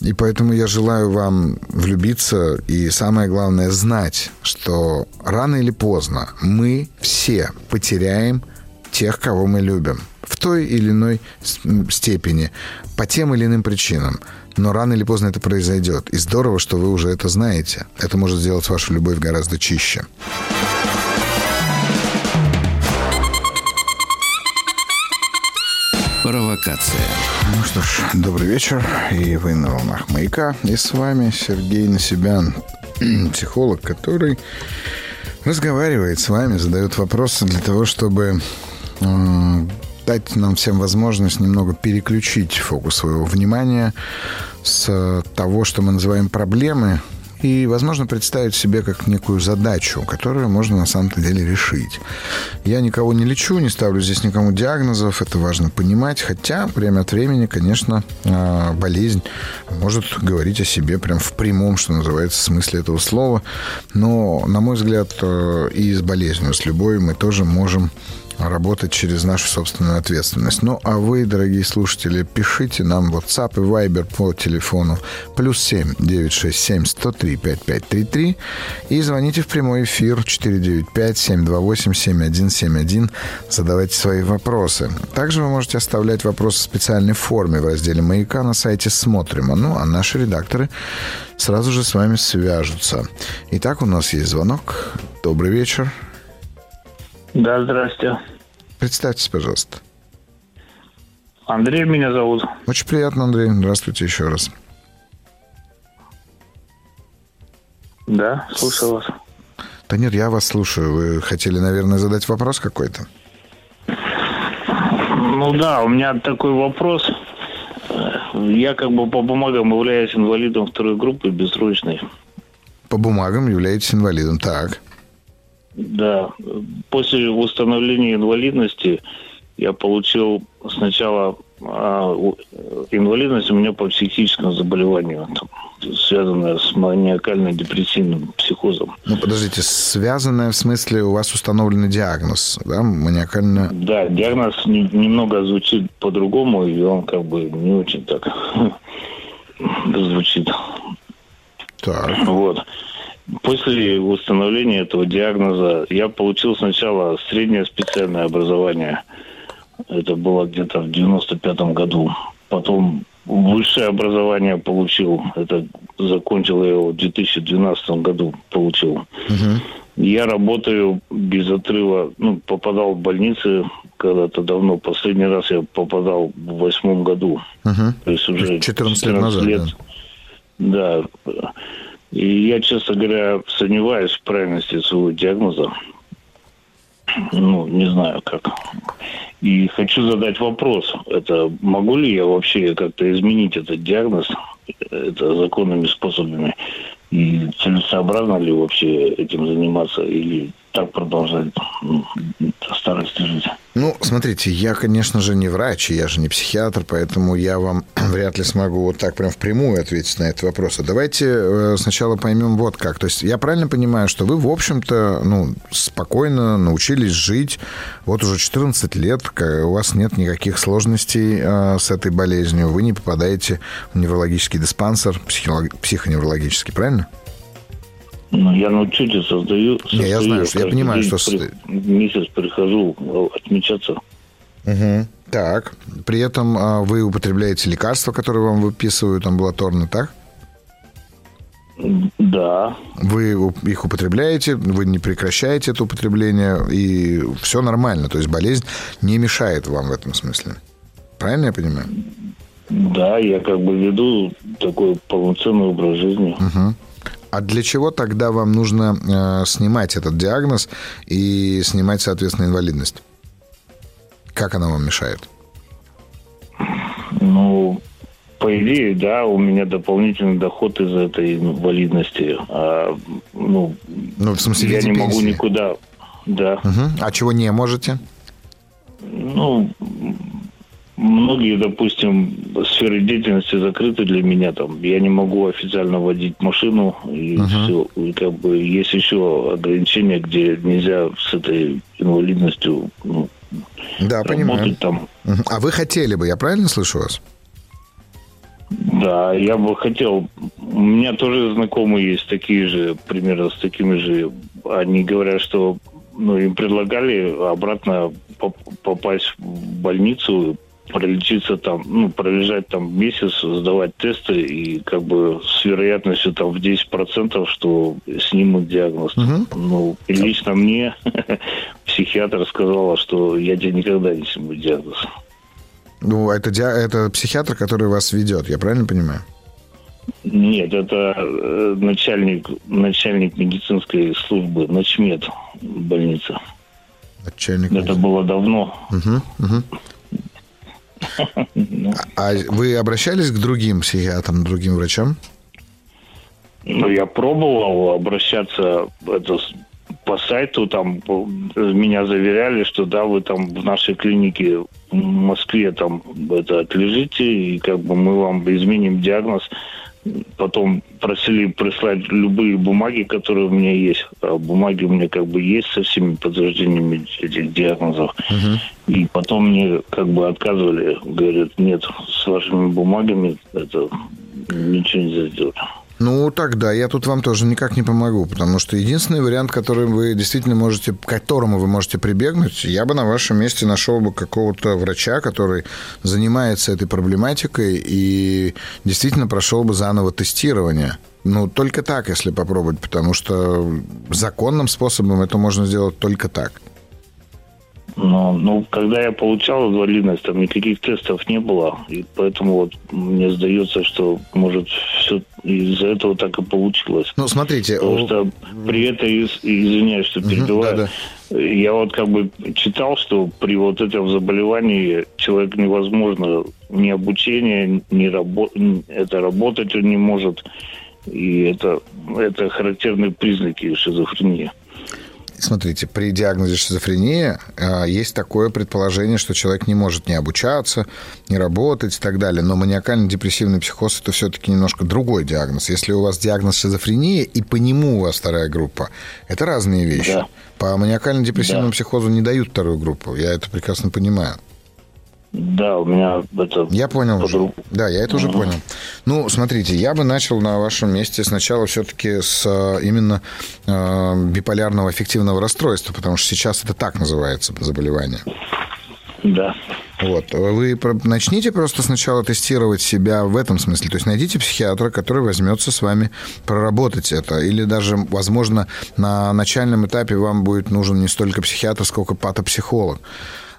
И поэтому я желаю вам влюбиться и, самое главное, знать, что рано или поздно мы все потеряем тех, кого мы любим, в той или иной степени, по тем или иным причинам. Но рано или поздно это произойдет. И здорово, что вы уже это знаете. Это может сделать вашу любовь гораздо чище. Провокация. Ну что ж, добрый вечер. И вы на волнах «Маяка». И с вами Сергей Насибян, психолог, который разговаривает с вами, задает вопросы для того, чтобы дать нам всем возможность немного переключить фокус своего внимания с того, что мы называем проблемы, и, возможно, представить себе как некую задачу, которую можно на самом-то деле решить. Я никого не лечу, не ставлю здесь никому диагнозов, это важно понимать, хотя время от времени, конечно, болезнь может говорить о себе прям в прямом, что называется, смысле этого слова, но, на мой взгляд, и с болезнью, с любой мы тоже можем работать через нашу собственную ответственность. Ну, а вы, дорогие слушатели, пишите нам в WhatsApp и Viber по телефону +7 967 103 5533 и звоните в прямой эфир 495-728-7171. Задавайте свои вопросы. Также вы можете оставлять вопросы в специальной форме в разделе «Маяка» на сайте «Смотрим». Ну, а наши редакторы сразу же с вами свяжутся. Итак, у нас есть звонок. Добрый вечер. Да, здрасте. Представьтесь, пожалуйста. Андрей меня зовут. Очень приятно, Андрей. Здравствуйте еще раз. Да, слушаю вас. Да нет, я вас слушаю. Вы хотели, наверное, задать вопрос какой-то? Ну да, у меня такой вопрос. Я как бы по бумагам являюсь инвалидом второй группы, бессрочной. По бумагам являетесь инвалидом, так. Да. После восстановления инвалидности я получил сначала инвалидность у меня по психическому заболеванию, там, связанная с маниакально-депрессивным психозом. Ну, подождите, связанная в смысле у вас установленный диагноз, да, маниакально? Да, диагноз немного звучит по-другому, и он как бы не очень так звучит. Так. Вот. После установления этого диагноза я получил сначала среднее специальное образование. Это было где-то в 95-м году. Потом высшее образование получил. Это закончил я его в 2012 году. Получил. Я работаю без отрыва. Ну, попадал в больницы когда-то давно. Последний раз я попадал в 2008 году. То есть уже 14 лет назад. Да. И я, честно говоря, сомневаюсь в правильности своего диагноза. Ну, не знаю как. И хочу задать вопрос. Это могу ли я вообще как-то изменить этот диагноз? Это законными способами? И целесообразно ли вообще этим заниматься? Или так продолжать старость жить? Ну, смотрите, я, конечно же, не врач, я же не психиатр, поэтому я вам вряд ли смогу вот так прям впрямую ответить на этот вопрос. Давайте сначала поймем вот как. То есть я правильно понимаю, что вы, в общем-то, ну, спокойно научились жить. Вот уже 14 лет, у вас нет никаких сложностей с этой болезнью. Вы не попадаете в неврологический диспансер, психоневрологический, правильно? Ну, я на учете создаю. Не, я знаю, что я понимаю, что... Месяц прихожу отмечаться. Угу. Так. При этом вы употребляете лекарства, которые вам выписывают амбулаторно, так? Да. Вы их употребляете, вы не прекращаете это употребление, и все нормально. То есть болезнь не мешает вам в этом смысле. Правильно я понимаю? Да, я как бы веду такой полноценный образ жизни. Угу. А для чего тогда вам нужно снимать этот диагноз и снимать, соответственно, инвалидность? Как она вам мешает? Ну, по идее, да, у меня дополнительный доход из-за этой инвалидности. Ну в смысле, я не пенсии? Могу никуда. Да. Угу. А чего не можете? Ну, многие, допустим, сферы деятельности закрыты для меня. Там я не могу официально водить машину, и все. И как бы есть еще ограничения, где нельзя с этой инвалидностью работать, понимаю. Там. А вы хотели бы, я правильно слышу вас? Да, я бы хотел. У меня тоже знакомые есть такие же, примерно с такими же. Они говорят, что им предлагали обратно попасть в больницу, пролечиться там, пролежать там месяц, сдавать тесты, и как бы с вероятностью там в 10%, что снимут диагноз. Угу. И лично мне психиатр сказала, что я тебе никогда не сниму диагноз. Это психиатр, который вас ведет, я правильно понимаю? Нет, это начальник медицинской службы, начмед больницы. Это было давно. А вы обращались к другим психиатрам, другим врачам? Я пробовал обращаться по сайту, там меня заверяли, что да, вы там в нашей клинике в Москве там отлежите, и как бы мы вам изменим диагноз. Потом просили прислать любые бумаги, которые у меня есть. А бумаги у меня как бы есть со всеми подтверждениями этих диагнозов. Угу. И потом мне как бы отказывали. Говорят, нет, с вашими бумагами это ничего не сделать. Тогда я тут вам тоже никак не помогу, потому что единственный вариант, к которому вы можете прибегнуть, я бы на вашем месте нашел бы какого-то врача, который занимается этой проблематикой и действительно прошел бы заново тестирование. Только так, если попробовать, потому что законным способом это можно сделать только так. Когда я получал инвалидность, там никаких тестов не было. И поэтому мне сдается, что, может, все из-за этого так и получилось. Смотрите... Потому что при этом, извиняюсь, что перебиваю, да. Я как бы читал, что при этом заболевании человек невозможно ни обучение, работать он не может. И это характерные признаки шизофрении. Смотрите, при диагнозе шизофрения есть такое предположение, что человек не может ни обучаться, ни работать и так далее. Но маниакально-депрессивный психоз – это все-таки немножко другой диагноз. Если у вас диагноз шизофрения, и по нему у вас вторая группа – это разные вещи. Да. По маниакально-депрессивному психозу не дают вторую группу. Я это прекрасно понимаю. Да, у меня это... Я понял уже. Да, я это уже понял. Смотрите, я бы начал на вашем месте сначала все-таки с именно биполярного аффективного расстройства, потому что сейчас это так называется заболевание. Да. Вы начните просто сначала тестировать себя в этом смысле. То есть найдите психиатра, который возьмется с вами проработать это. Или даже, возможно, на начальном этапе вам будет нужен не столько психиатр, сколько патопсихолог.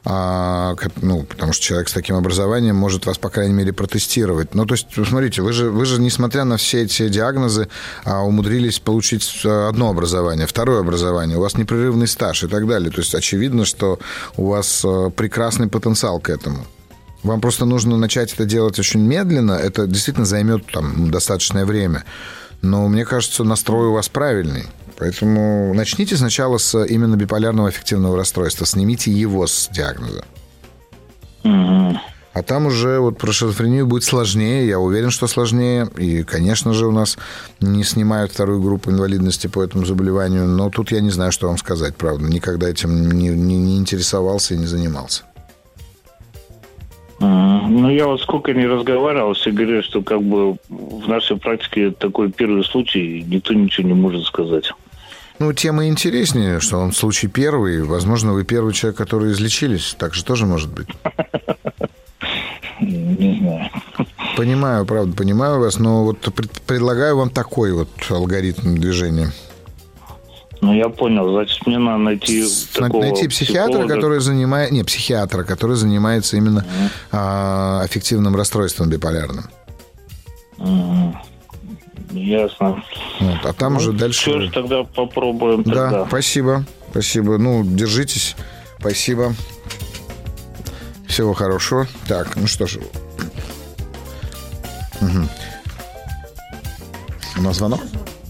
Потому что человек с таким образованием может вас, по крайней мере, протестировать. Смотрите, вы же, несмотря на все эти диагнозы, умудрились получить одно образование, второе образование, у вас непрерывный стаж и так далее. То есть очевидно, что у вас прекрасный потенциал к этому. Вам просто нужно начать это делать очень медленно, это действительно займет достаточное время. Но, мне кажется, настрой у вас правильный. Поэтому начните сначала с именно биполярного аффективного расстройства. Снимите его с диагноза. Mm-hmm. А там уже про шизофрению будет сложнее. Я уверен, что сложнее. И, конечно же, у нас не снимают вторую группу инвалидности по этому заболеванию. Но тут я не знаю, что вам сказать, правда. Никогда этим не интересовался и не занимался. Я сколько не разговаривал, все говорят, что в нашей практике такой первый случай, никто ничего не может сказать. Тема интереснее, что он случай первый. Возможно, вы первый человек, который излечились. Так же тоже может быть. Не знаю. Понимаю, правда, понимаю вас, но предлагаю вам такой алгоритм движения. Я понял. Значит, мне надо найти психиатра, который занимается именно аффективным расстройством биполярным. Ясно. А там уже дальше... Что ж, тогда попробуем. Да, спасибо. Спасибо. Держитесь. Спасибо. Всего хорошего. Так, что ж. У нас звонок?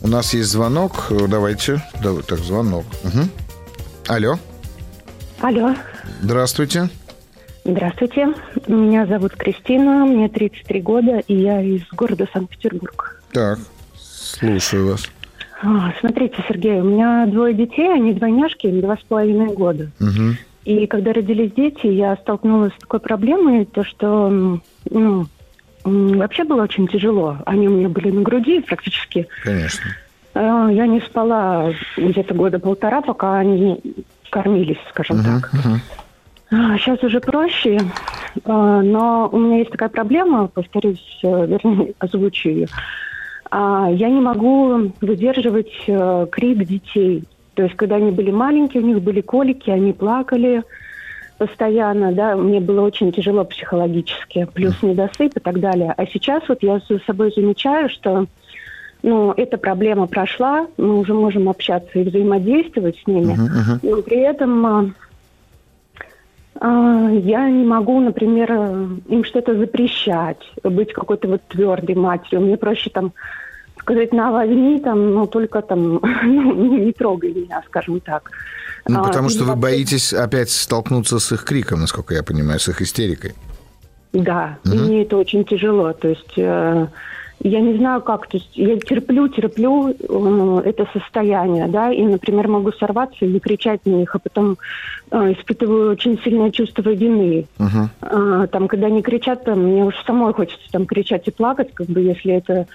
У нас есть звонок. Давайте. Так, звонок. Угу. Алло. Здравствуйте. Здравствуйте. Меня зовут Кристина, мне 33 года, и я из города Санкт-Петербург. Так, слушаю вас. Смотрите, Сергей, у меня двое детей, они двойняшки, им 2,5 года. Угу. И когда родились дети, я столкнулась с такой проблемой, то что Вообще было очень тяжело. Они у меня были на груди практически. Конечно. Я не спала где-то года полтора, пока они кормились, скажем так. Сейчас уже проще, но у меня есть такая проблема, повторюсь, вернее, озвучу ее. Я не могу выдерживать крик детей. То есть, когда они были маленькие, у них были колики, они плакали постоянно, да, мне было очень тяжело психологически, плюс недосып и так далее. А сейчас вот я за собой замечаю, что, ну, эта проблема прошла, мы уже можем общаться и взаимодействовать с ними, но при этом... Я не могу, например, им что-то запрещать, быть какой-то вот твердой матерью. Мне проще там сказать: на, возьми, там, но только там не трогай меня, скажем так. Ну, потому что вы боитесь опять столкнуться с их криком, насколько я понимаю, с их истерикой. Да, и мне это очень тяжело. То есть я не знаю как, то есть я терплю это состояние, да, и, например, могу сорваться и кричать на них, а потом испытываю очень сильное чувство вины. Там, когда они кричат, там, мне уж самой хочется там кричать и плакать, как бы, если это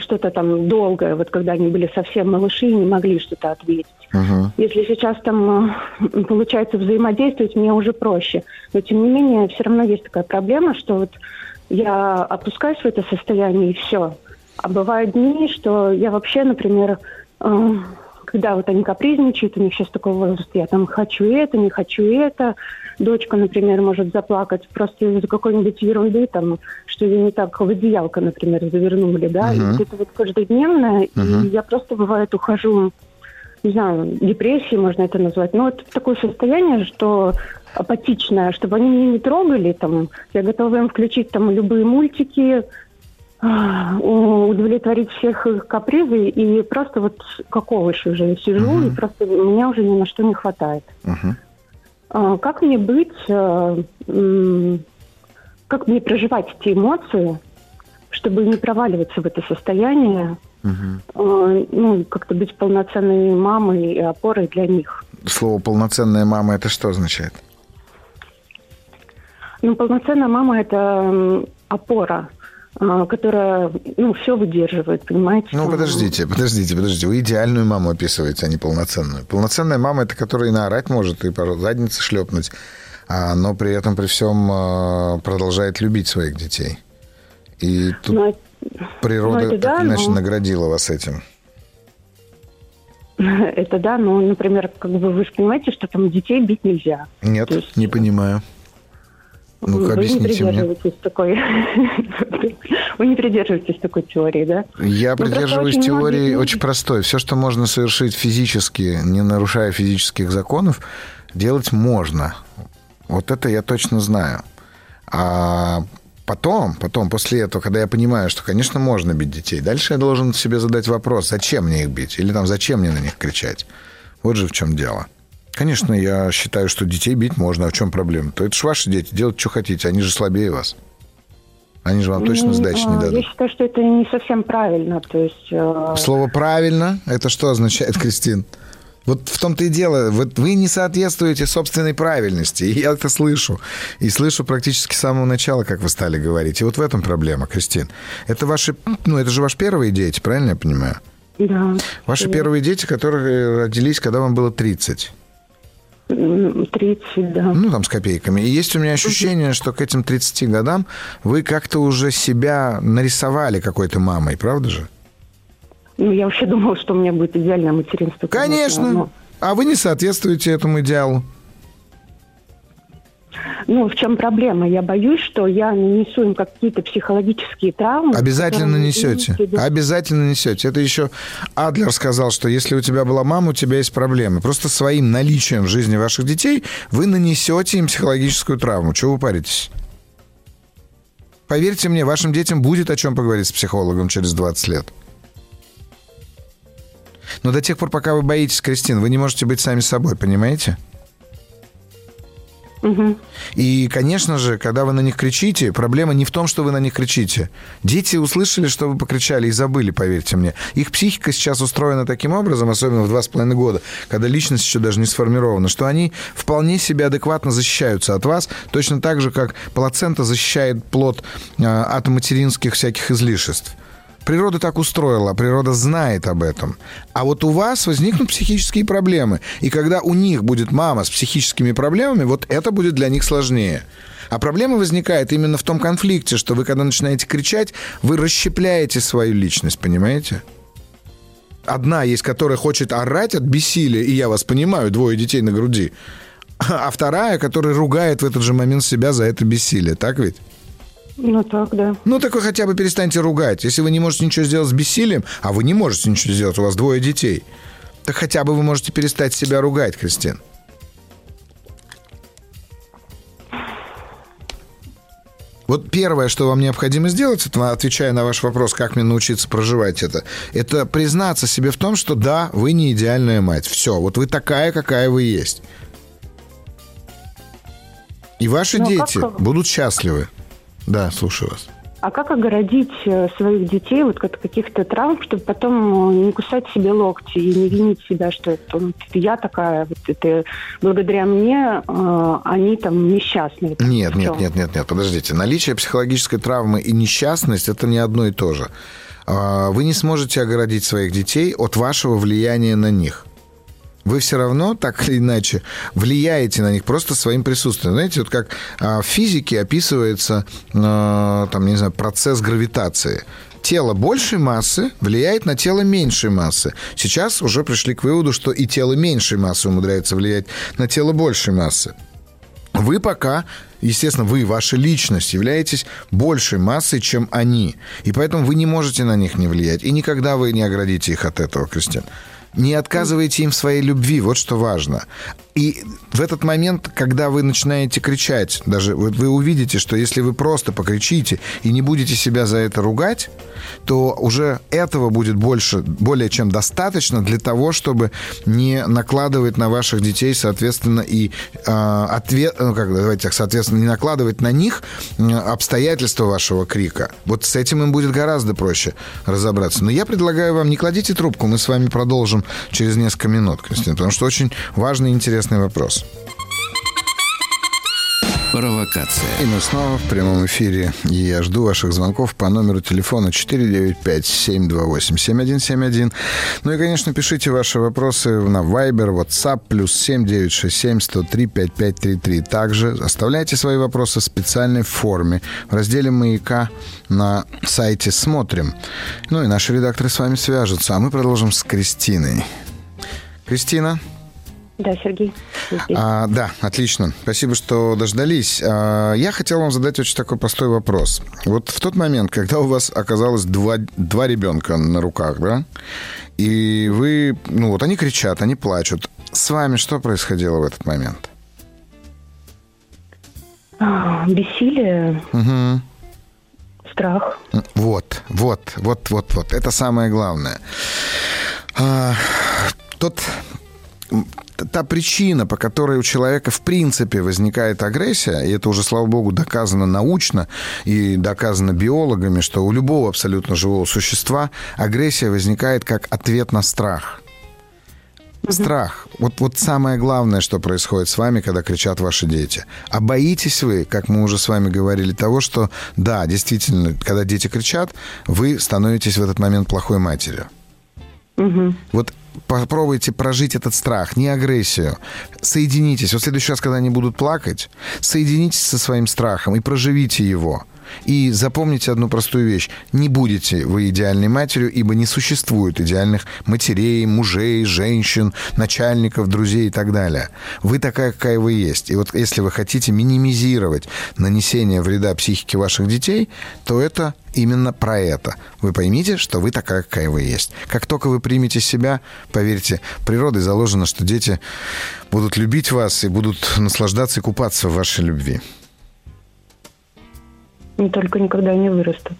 что-то там долгое, вот когда они были совсем малыши и не могли что-то ответить. Если сейчас там получается взаимодействовать, мне уже проще. Но, тем не менее, все равно есть такая проблема, что вот я опускаюсь в это состояние, и все. А бывают дни, что я вообще, например, когда вот они капризничают, у них сейчас такой возраст, я там хочу это, не хочу это. Дочка, например, может заплакать просто из-за какой-нибудь ерунды, там, что ее не так в одеялко, например, завернули, да. И это вот каждодневное, и я просто, бывает, ухожу, не знаю, депрессии можно это назвать, но это такое состояние, что... апатичная, чтобы они меня не трогали. Там, я готова им включить там любые мультики, удовлетворить всех их капризы, и просто вот как овощ уже сижу, и просто меня уже ни на что не хватает. Как мне быть, как мне проживать эти эмоции, чтобы не проваливаться в это состояние, ну, как-то быть полноценной мамой и опорой для них. Слово «полноценная мама» — это что означает? Ну, полноценная мама – это опора, которая, ну, все выдерживает, понимаете? Ну, подождите. Вы идеальную маму описываете, а не полноценную. Полноценная мама – это которая и наорать может, и по заднице шлепнуть, но при этом при всем продолжает любить своих детей. И тут природа иначе наградила вас этим. Это да, но, например, как бы вы же понимаете, что там детей бить нельзя. Нет, есть... не понимаю. Ну-ка, объясните мне. Вы не придерживаетесь такой теории, да? Я придерживаюсь теории очень простой. Все, что можно совершить физически, не нарушая физических законов, делать можно. Вот это я точно знаю. А потом, после этого, когда я понимаю, что, конечно, можно бить детей, дальше я должен себе задать вопрос, зачем мне их бить? Или там, зачем мне на них кричать? Вот же в чем дело. Конечно, я считаю, что детей бить можно. А в чем проблема? То это же ваши дети. Делать, что хотите. Они же слабее вас. Они же вам точно сдачи не дадут. Я считаю, что это не совсем правильно. То есть... Слово «правильно» — это что означает, Кристин? Вот в том-то и дело. Вот вы не соответствуете собственной правильности. И я это слышу. И слышу практически с самого начала, как вы стали говорить. И вот в этом проблема, Кристин. Это ваши... Ну, это же ваши первые дети, правильно я понимаю? Да. Ваши первые дети, которые родились, когда вам было 30. 30, да. Ну, там с копейками. И есть у меня ощущение, что к этим 30 годам вы как-то уже себя нарисовали какой-то мамой, правда же? Ну, я вообще думала, что у меня будет идеальное материнство. Конечно. Но... А вы не соответствуете этому идеалу. Ну, в чем проблема? Я боюсь, что я нанесу им какие-то психологические травмы. Обязательно нанесете. Обязательно нанесете. Это еще Адлер сказал, что если у тебя была мама, у тебя есть проблемы. Просто своим наличием в жизни ваших детей вы нанесете им психологическую травму. Чего вы паритесь? Поверьте мне, вашим детям будет о чем поговорить с психологом через 20 лет. Но до тех пор, пока вы боитесь, Кристин, вы не можете быть сами собой, понимаете? Угу. И, конечно же, когда вы на них кричите, проблема не в том, что вы на них кричите. Дети услышали, что вы покричали, и забыли, поверьте мне. Их психика сейчас устроена таким образом, особенно в 2,5 года, когда личность еще даже не сформирована, что они вполне себе адекватно защищаются от вас, точно так же, как плацента защищает плод от материнских всяких излишеств. Природа так устроила, природа знает об этом. А вот у вас возникнут психические проблемы. И когда у них будет мама с психическими проблемами, вот это будет для них сложнее. А проблема возникает именно в том конфликте, что вы, когда начинаете кричать, вы расщепляете свою личность, понимаете? Одна есть, которая хочет орать от бессилия, и я вас понимаю, 2 детей на груди. А вторая, которая ругает в этот же момент себя за это бессилие, так ведь? Ну, так, да. Ну, так вы хотя бы перестаньте ругать. Если вы не можете ничего сделать с бессилием, а вы не можете ничего сделать, у вас 2 детей, так хотя бы вы можете перестать себя ругать, Кристин. Вот первое, что вам необходимо сделать, это, отвечая на ваш вопрос, как мне научиться проживать это признаться себе в том, что да, вы не идеальная мать. Все, вот вы такая, какая вы есть. И ваши дети будут счастливы. Да, слушаю вас. А как огородить своих детей вот от каких-то травм, чтобы потом не кусать себе локти и не винить себя, что это я такая, вот это благодаря мне они там несчастные? Нет, подождите. Наличие психологической травмы и несчастность – это не одно и то же. Вы не сможете огородить своих детей от вашего влияния на них. Вы все равно, так или иначе, влияете на них просто своим присутствием. Знаете, вот как в физике описывается, там, не знаю, процесс гравитации. Тело большей массы влияет на тело меньшей массы. Сейчас уже пришли к выводу, что и тело меньшей массы умудряется влиять на тело большей массы. Вы пока, естественно, вы, ваша личность, являетесь большей массой, чем они. И поэтому вы не можете на них не влиять. И никогда вы не оградите их от этого, Кристин. Не отказывайте им в своей любви, вот что важно. И в этот момент, когда вы начинаете кричать, даже вы увидите, что если вы просто покричите и не будете себя за это ругать, то уже этого будет более чем достаточно для того, чтобы не накладывать на ваших детей, соответственно, не накладывать на них обстоятельства вашего крика. Вот с этим им будет гораздо проще разобраться. Но я предлагаю вам, не кладите трубку, мы с вами продолжим через несколько минут, Кристина, потому что очень важный и интересный вопрос. Провокация. И мы снова в прямом эфире. И я жду ваших звонков по номеру телефона 495-728-7171. Ну и, конечно, пишите ваши вопросы на Viber, WhatsApp, +7 967 103 5533. Также оставляйте свои вопросы в специальной форме в разделе «Маяка» на сайте «Смотрим». Ну и наши редакторы с вами свяжутся. А мы продолжим с Кристиной. Кристина? Да, Сергей. Да, отлично. Спасибо, что дождались. Я хотел вам задать очень такой простой вопрос. Вот в тот момент, когда у вас оказалось два ребенка на руках, да, и вы, они кричат, они плачут. С вами что происходило в этот момент? Бессилие. Угу. Страх. Вот. Это самое главное. Та причина, по которой у человека в принципе возникает агрессия, и это уже, слава богу, доказано научно и доказано биологами, что у любого абсолютно живого существа агрессия возникает как ответ на страх. Страх. Вот самое главное, что происходит с вами, когда кричат ваши дети. А боитесь вы, как мы уже с вами говорили, того, что да, действительно, когда дети кричат, вы становитесь в этот момент плохой матерью. Угу. Вот попробуйте прожить этот страх, не агрессию. Соединитесь. Вот в следующий раз, когда они будут плакать, соединитесь со своим страхом и проживите его. И запомните одну простую вещь. Не будете вы идеальной матерью, ибо не существует идеальных матерей, мужей, женщин, начальников, друзей и так далее. Вы такая, какая вы есть. И вот если вы хотите минимизировать нанесение вреда психике ваших детей, то это именно про это. Вы поймите, что вы такая, какая вы есть. Как только вы примете себя, поверьте, природой заложено, что дети будут любить вас и будут наслаждаться и купаться в вашей любви. Не только никогда не вырастут.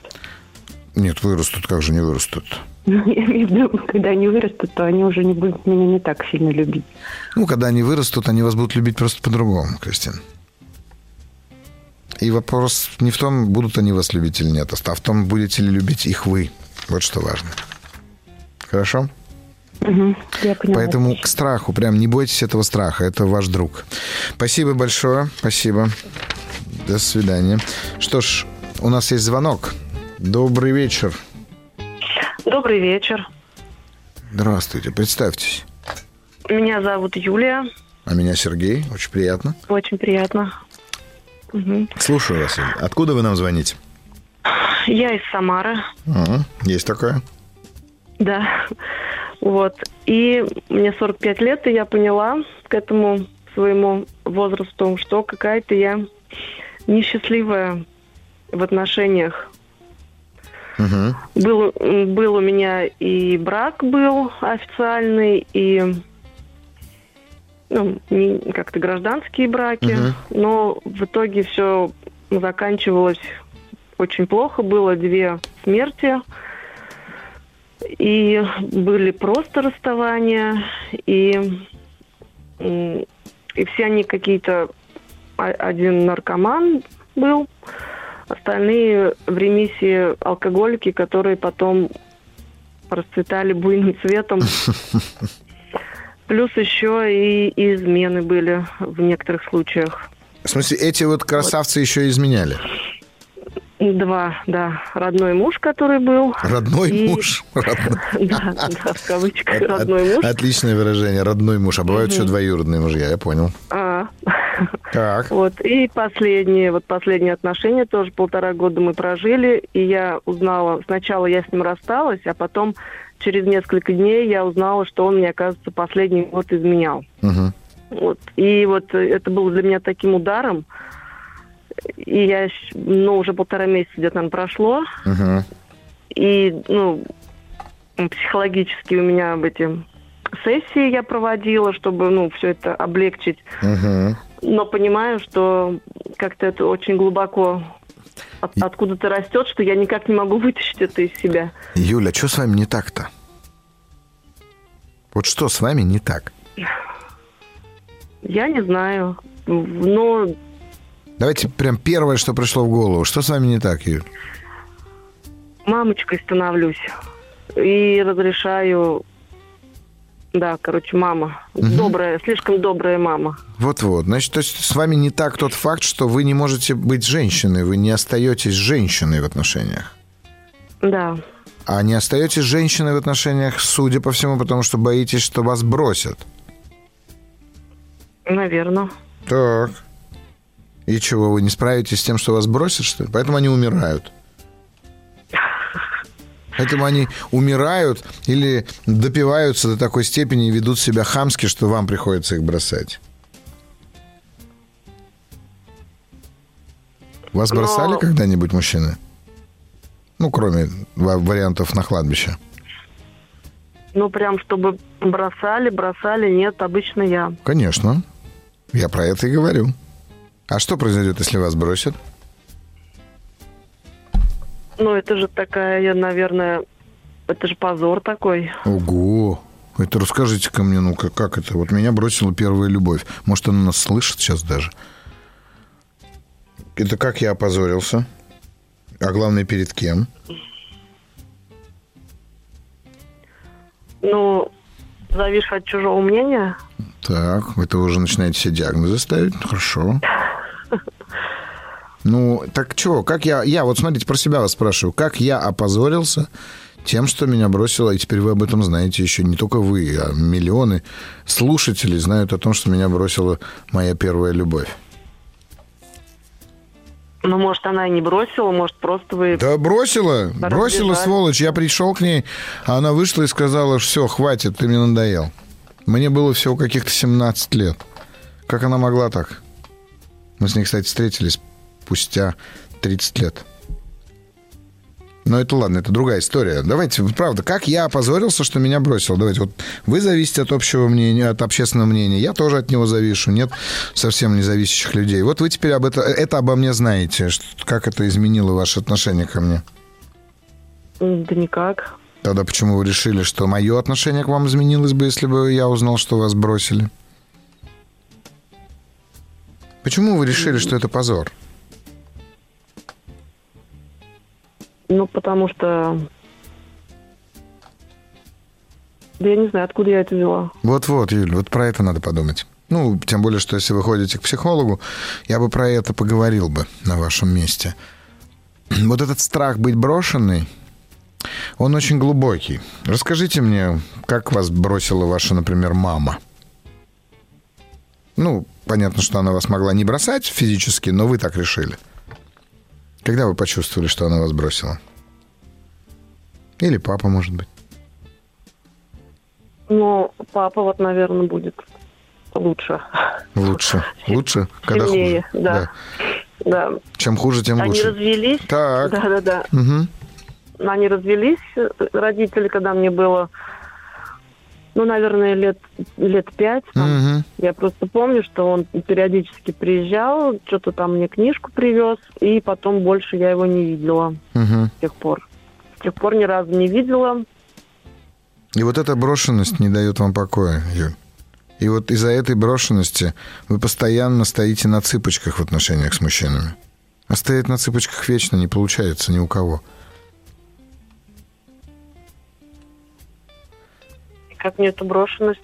Нет, вырастут, как же не вырастут? Я думаю, когда они вырастут, то они уже не будут меня не так сильно любить. Когда они вырастут, они вас будут любить просто по-другому, Кристина. И вопрос не в том, будут они вас любить или нет, а в том, будете ли любить их вы. Вот что важно. Хорошо? Угу, я понимаю. Поэтому к страху. Прям не бойтесь этого страха. Это ваш друг. Спасибо большое. Спасибо. До свидания. Что ж, у нас есть звонок. Добрый вечер. Добрый вечер. Здравствуйте. Представьтесь. Меня зовут Юлия. А меня Сергей. Очень приятно. Очень приятно. Угу. Слушаю вас. Откуда вы нам звоните? Я из Самары. Есть такое? Да. Вот. И мне 45 лет, и я поняла к этому своему возрасту, что какая-то я несчастливая в отношениях. Угу. Был у меня и брак был официальный, и... Ну, как-то гражданские браки, угу. Но в итоге все заканчивалось очень плохо. Было 2 смерти, и были просто расставания, и все они какие-то... Один наркоман был, остальные в ремиссии алкоголики, которые потом расцветали буйным цветом. Плюс еще и измены были в некоторых случаях. В смысле, эти вот красавцы еще и изменяли? 2, да. Родной муж, который был. Родной муж? Да, в кавычках. Родной муж. Отличное выражение. Родной муж. А бывают еще двоюродные мужья, я понял. Так. Вот. И последние отношения тоже 1,5 года мы прожили. И я узнала... Сначала я с ним рассталась, а потом... Через несколько дней я узнала, что он мне, оказывается, последний год изменял. Угу. Вот. И вот это было для меня таким ударом. И я, уже 1,5 месяца где-то, наверное, прошло. Угу. И, психологически у меня эти сессии я проводила, чтобы, все это облегчить. Угу. Но понимаю, что как-то это очень глубоко... Откуда-то растет, что я никак не могу вытащить это из себя. Юля, что с вами не так-то? Вот что с вами не так? Я не знаю. Но... Давайте прям первое, что пришло в голову. Что с вами не так, Юля? Мамочкой становлюсь. И разрешаю... Да, мама. Угу. Добрая, слишком добрая мама. Вот-вот. Значит, то есть с вами не так тот факт, что вы не можете быть женщиной, вы не остаетесь женщиной в отношениях. Да. А не остаетесь женщиной в отношениях, судя по всему, потому что боитесь, что вас бросят. Наверное. Так. И чего, вы не справитесь с тем, что вас бросят, что ли? Поэтому они умирают. Поэтому они умирают или допиваются до такой степени и ведут себя хамски, что вам приходится их бросать. Вас бросали когда-нибудь мужчины? Кроме вариантов на кладбище. Прям чтобы бросали, нет, обычно я. Конечно. Я про это и говорю. А что произойдет, если вас бросят? Это же такая, наверное, это же позор такой. Ого! Это расскажите-ка мне, как это? Вот меня бросила первая любовь. Может, она нас слышит сейчас даже? Это как я опозорился? А главное, перед кем? Зависишь от чужого мнения. Так, это вы уже начинаете все диагнозы ставить. Хорошо. Так чего? Как я вот смотрите, про себя вас спрашиваю. Как я опозорился тем, что меня бросило, и теперь вы об этом знаете еще. Не только вы, а миллионы слушателей знают о том, что меня бросила моя первая любовь. Может, она и не бросила, может, просто вы... Да бросила! Бросила, сволочь! Я пришел к ней, а она вышла и сказала, все, хватит, ты мне надоел. Мне было всего каких-то 17 лет. Как она могла так? Мы с ней, кстати, встретились... спустя 30 лет. Но это ладно, это другая история. Давайте, правда, как я опозорился, что меня бросил. Давайте, вот вы зависите от общего мнения, от общественного мнения. Я тоже от него завишу. Нет совсем независящих людей. Вот вы теперь это обо мне знаете. Как это изменило ваше отношение ко мне? Да никак. Тогда почему вы решили, что мое отношение к вам изменилось бы, если бы я узнал, что вас бросили? Почему вы решили, что это позор? Ну, потому что... Да я не знаю, откуда я это взяла. Вот-вот, Юль, вот про это надо подумать. Ну, тем более, что если вы ходите к психологу, я бы про это поговорил бы на вашем месте. Вот этот страх быть брошенной, он очень глубокий. Расскажите мне, как вас бросила ваша, например, мама? Ну, понятно, что она вас могла не бросать физически, но вы так решили. Когда вы почувствовали, что она вас бросила? Или папа, может быть? Ну, папа вот, наверное, будет лучше. Лучше? Лучше? Когда сильнее, хуже? Да. Да. Да. Чем хуже, тем лучше. Они развелись. Так. Да-да-да. Угу. Они развелись, родители, когда мне было... Ну, наверное, лет 5. Там. Угу. Я просто помню, что он периодически приезжал, что-то там мне книжку привез, и потом больше я его не видела с тех пор. С тех пор ни разу не видела. И вот эта брошенность не дает вам покоя, Юль. И вот из-за этой брошенности вы постоянно стоите на цыпочках в отношениях с мужчинами. А стоять на цыпочках вечно не получается ни у кого. Как мне эту брошенность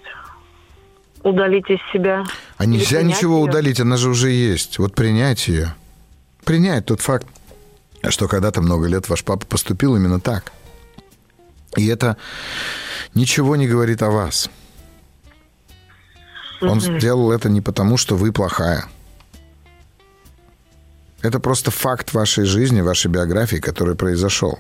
удалить из себя? А нельзя ничего удалить, она же уже есть. Вот принять ее. Принять тот факт, что когда-то много лет ваш папа поступил именно так. И это ничего не говорит о вас. Он сделал это не потому, что вы плохая. Это просто факт вашей жизни, вашей биографии, который произошел.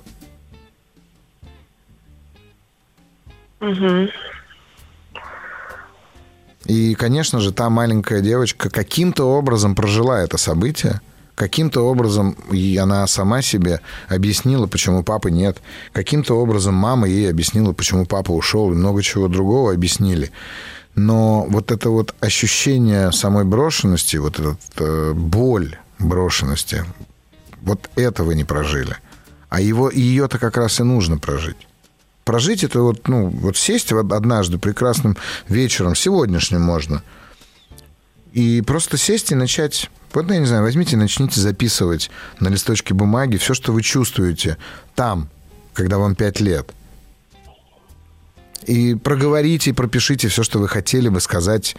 И, конечно же, та маленькая девочка каким-то образом прожила это событие, каким-то образом и она сама себе объяснила, почему папы нет, каким-то образом мама ей объяснила, почему папа ушел, и много чего другого объяснили. Но вот это вот ощущение самой брошенности, вот эта боль брошенности, вот это вы не прожили. А ее-то как раз и нужно прожить. Прожить это вот, ну, вот сесть однажды прекрасным вечером, сегодняшним можно, и просто сесть и начать, вот, я не знаю, возьмите и начните записывать на листочке бумаги все, что вы чувствуете там, когда вам 5 лет. И проговорите, и пропишите все, что вы хотели бы сказать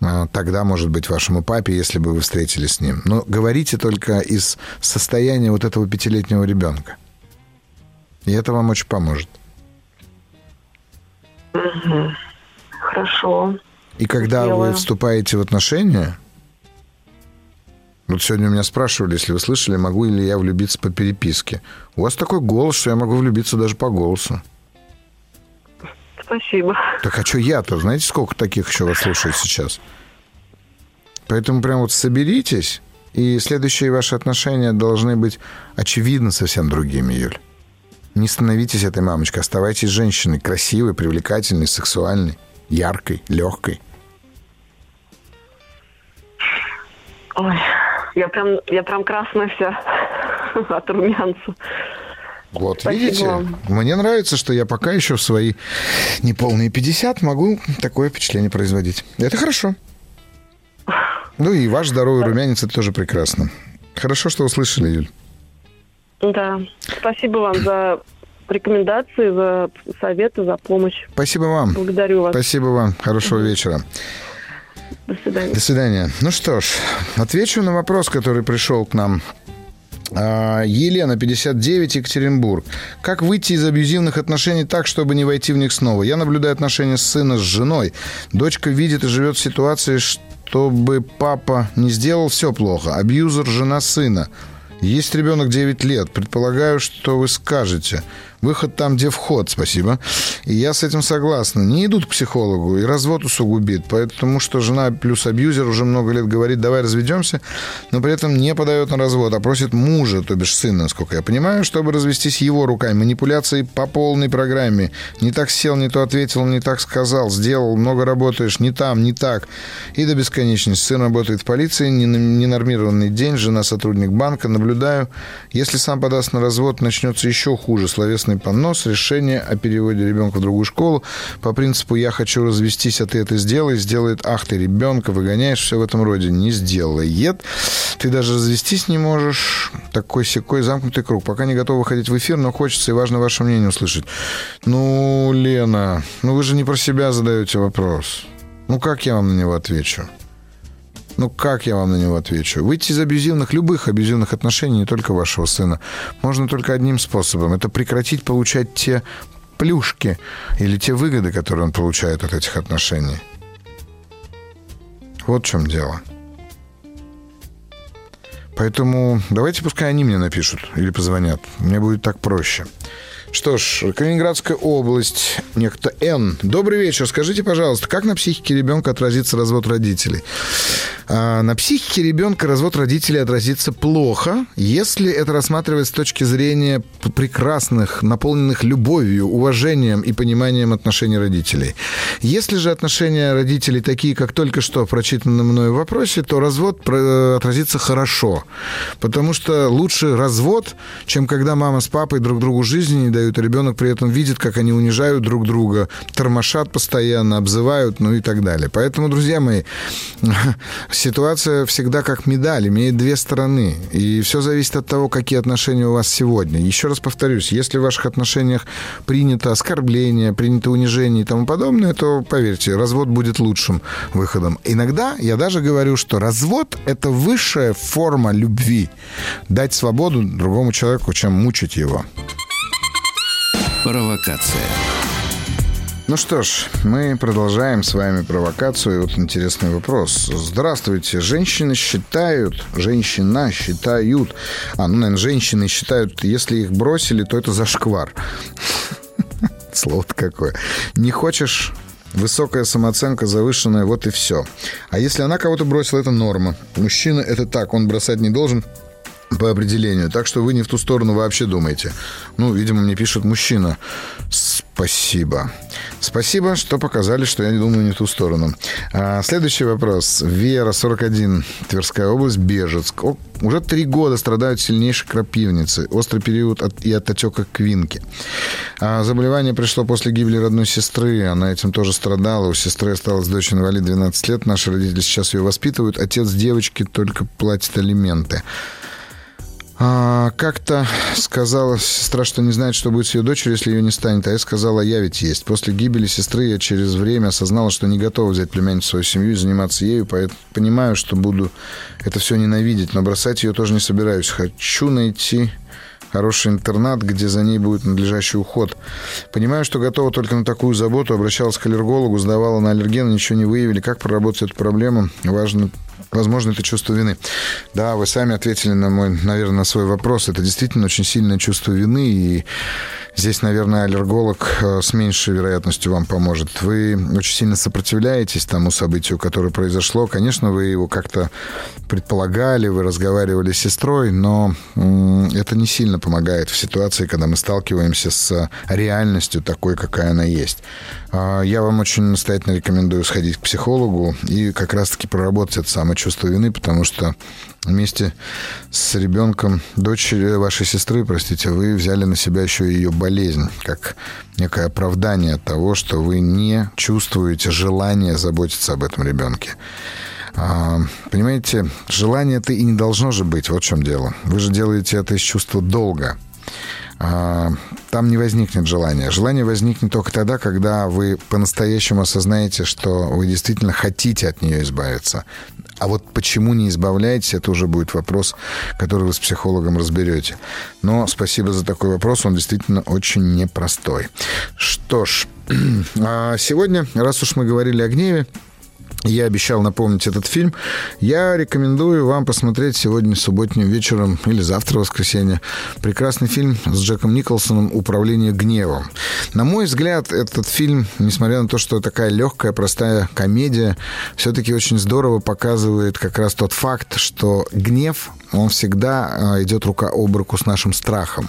тогда, может быть, вашему папе, если бы вы встретились с ним. Но говорите только из состояния вот этого 5-летнего ребенка. И это вам очень поможет. Хорошо. И когда вы вступаете в отношения... Вот сегодня у меня спрашивали, если вы слышали, могу ли я влюбиться по переписке. У вас такой голос, что я могу влюбиться даже по голосу. Спасибо. Так а что я-то? Знаете, сколько таких еще вас слушает сейчас? Поэтому прям вот соберитесь, и следующие ваши отношения должны быть, очевидно, совсем другими, Юль. Не становитесь этой мамочкой, оставайтесь женщиной, красивой, привлекательной, сексуальной, яркой, легкой. Ой, я прям красная вся от румянца. Вот, спасибо, видите, вам. Мне нравится, что я пока еще в свои неполные 50 могу такое впечатление производить. Это хорошо. Ну и ваш здоровый румянец, это тоже прекрасно. Хорошо, что услышали, Юль. Да, спасибо вам за рекомендации, за советы, за помощь. Спасибо вам. Благодарю вас. Спасибо вам. Хорошего вечера. До свидания. До свидания. Ну что ж, отвечу на вопрос, который пришел к нам. Елена, 59, Екатеринбург. Как выйти из абьюзивных отношений так, чтобы не войти в них снова? Я наблюдаю отношения сына с женой. Дочка видит и живет в ситуации, чтобы папа не сделал все плохо. Абьюзер, жена сына. Есть ребенок 9 лет. Предполагаю, что вы скажете. Выход там, где вход. Спасибо. И я с этим согласна. Не идут к психологу, и развод усугубит. Потому что жена плюс абьюзер уже много лет говорит, давай разведемся, но при этом не подает на развод, а просит мужа, то бишь сына, насколько я понимаю, чтобы развестись его руками. Манипуляции по полной программе. Не так сел, не то ответил, не так сказал, сделал, много работаешь, не там, не так. И до бесконечности. Сын работает в полиции, ненормированный день, жена сотрудник банка. Наблюдаю, если сам подаст на развод, начнется еще хуже, словесный красный понос, решение о переводе ребенка в другую школу по принципу «я хочу развестись, а ты это сделай», сделает «ах ты ребенка выгоняешь», все в этом роде, не сделает, ты даже развестись не можешь, такой-сякой замкнутый круг, пока не готов выходить в эфир, но хочется и важно ваше мнение услышать. Ну, Лена, ну вы же не про себя задаете вопрос. Ну, как я вам на него отвечу? Выйти из абьюзивных, любых абьюзивных отношений, не только вашего сына, можно только одним способом. Это прекратить получать те плюшки или те выгоды, которые он получает от этих отношений. Вот в чем дело. Поэтому давайте пускай они мне напишут или позвонят. Мне будет так проще. Что ж, Калининградская область, некто Н. Добрый вечер. Скажите, пожалуйста, как на психике ребенка отразится развод родителей? На психике ребенка развод родителей отразится плохо, если это рассматривать с точки зрения прекрасных, наполненных любовью, уважением и пониманием отношений родителей. Если же отношения родителей такие, как только что в прочитанном мною вопросе, то развод отразится хорошо. Потому что лучше развод, чем когда мама с папой друг другу жизни не дают. И ребенок при этом видит, как они унижают друг друга, тормошат постоянно, обзывают, ну и так далее. Поэтому, друзья мои, ситуация всегда как медаль, имеет две стороны. И все зависит от того, какие отношения у вас сегодня. Еще раз повторюсь, если в ваших отношениях принято оскорбление, принято унижение и тому подобное, то, поверьте, развод будет лучшим выходом. Иногда я даже говорю, что развод – это высшая форма любви. Дать свободу другому человеку, чем мучить его. Провокация. Ну что ж, мы продолжаем с вами провокацию. И вот интересный вопрос. Здравствуйте. Женщины считают, если их бросили, то это зашквар. Слово-то какое. Не хочешь... Высокая самооценка, завышенная, вот и все. А если она кого-то бросила, это норма. Мужчина это так, он бросать не должен... по определению. Так что вы не в ту сторону вообще думаете. Ну, видимо, мне пишет мужчина. Спасибо. Спасибо, что показали, что я не думаю не в ту сторону. Следующий вопрос. Вера, 41, Тверская область, Бежецк. Уже 3 года страдают сильнейшей крапивницы. Острый период от отека квинки. Заболевание пришло после гибели родной сестры. Она этим тоже страдала. У сестры осталась дочь инвалид 12 лет. Наши родители сейчас ее воспитывают. Отец девочки только платит алименты. Как-то сказала сестра, что не знает, что будет с ее дочерью, если ее не станет. А я сказала, я ведь есть. После гибели сестры я через время осознала, что не готова взять племянницу в свою семью и заниматься ею. Поэтому понимаю, что буду это все ненавидеть, но бросать ее тоже не собираюсь. Хочу найти хороший интернат, где за ней будет надлежащий уход. Понимаю, что готова только на такую заботу. Обращалась к аллергологу, сдавала на аллерген, ничего не выявили. Как проработать эту проблему? Возможно, это чувство вины. Да, вы сами ответили на мой, наверное, на свой вопрос. Это действительно очень сильное чувство вины. И здесь, наверное, аллерголог с меньшей вероятностью вам поможет. Вы очень сильно сопротивляетесь тому событию, которое произошло. Конечно, вы его как-то предполагали, вы разговаривали с сестрой, но это не сильно помогает в ситуации, когда мы сталкиваемся с реальностью такой, какая она есть. Я вам очень настоятельно рекомендую сходить к психологу и как раз-таки проработать это самое чувство вины, потому что вместе с ребенком дочери вашей сестры, простите, вы взяли на себя еще и ее болезнь, как некое оправдание того, что вы не чувствуете желания заботиться об этом ребенке. Понимаете, желание-то и не должно же быть, вот в чем дело. Вы же делаете это из чувства долга. Там не возникнет желания. Желание возникнет только тогда, когда вы по-настоящему осознаете, что вы действительно хотите от нее избавиться. А вот почему не избавляетесь, это уже будет вопрос, который вы с психологом разберете. Но спасибо за такой вопрос, он действительно очень непростой. Что ж, сегодня, раз уж мы говорили о гневе, я обещал напомнить этот фильм. Я рекомендую вам посмотреть сегодня субботним вечером или завтра, воскресенье, прекрасный фильм с Джеком Николсоном «Управление гневом». На мой взгляд, этот фильм, несмотря на то, что такая легкая, простая комедия, все-таки очень здорово показывает как раз тот факт, что гнев он всегда идет рука об руку с нашим страхом.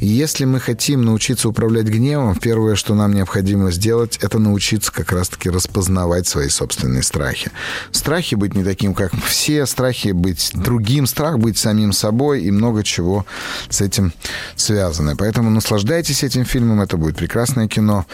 И если мы хотим научиться управлять гневом, первое, что нам необходимо сделать, это научиться как раз-таки распознавать свои собственные страхи. Страхи быть не таким, как все, страхи быть другим, страх быть самим собой и много чего с этим связано. Поэтому наслаждайтесь этим фильмом, это будет прекрасное кино.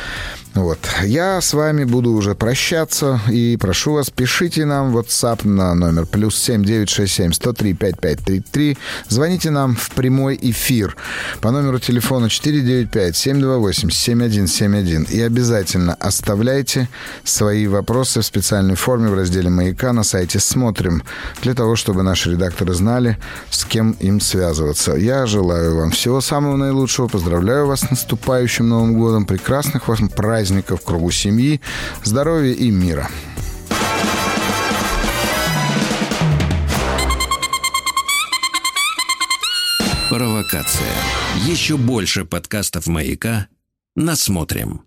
Вот. Я с вами буду уже прощаться и прошу вас, пишите нам в WhatsApp на номер +7 967 103 5533. Звоните нам в прямой эфир по номеру телефона 495 728 7171 и обязательно оставляйте свои вопросы в специальной форме в разделе «Маяка» на сайте «Смотрим», для того, чтобы наши редакторы знали, с кем им связываться. Я желаю вам всего самого наилучшего, поздравляю вас с наступающим Новым годом, прекрасных вам праздников в кругу семьи, здоровья и мира. Провокация. Еще больше подкастов «Маяка» насмотрим.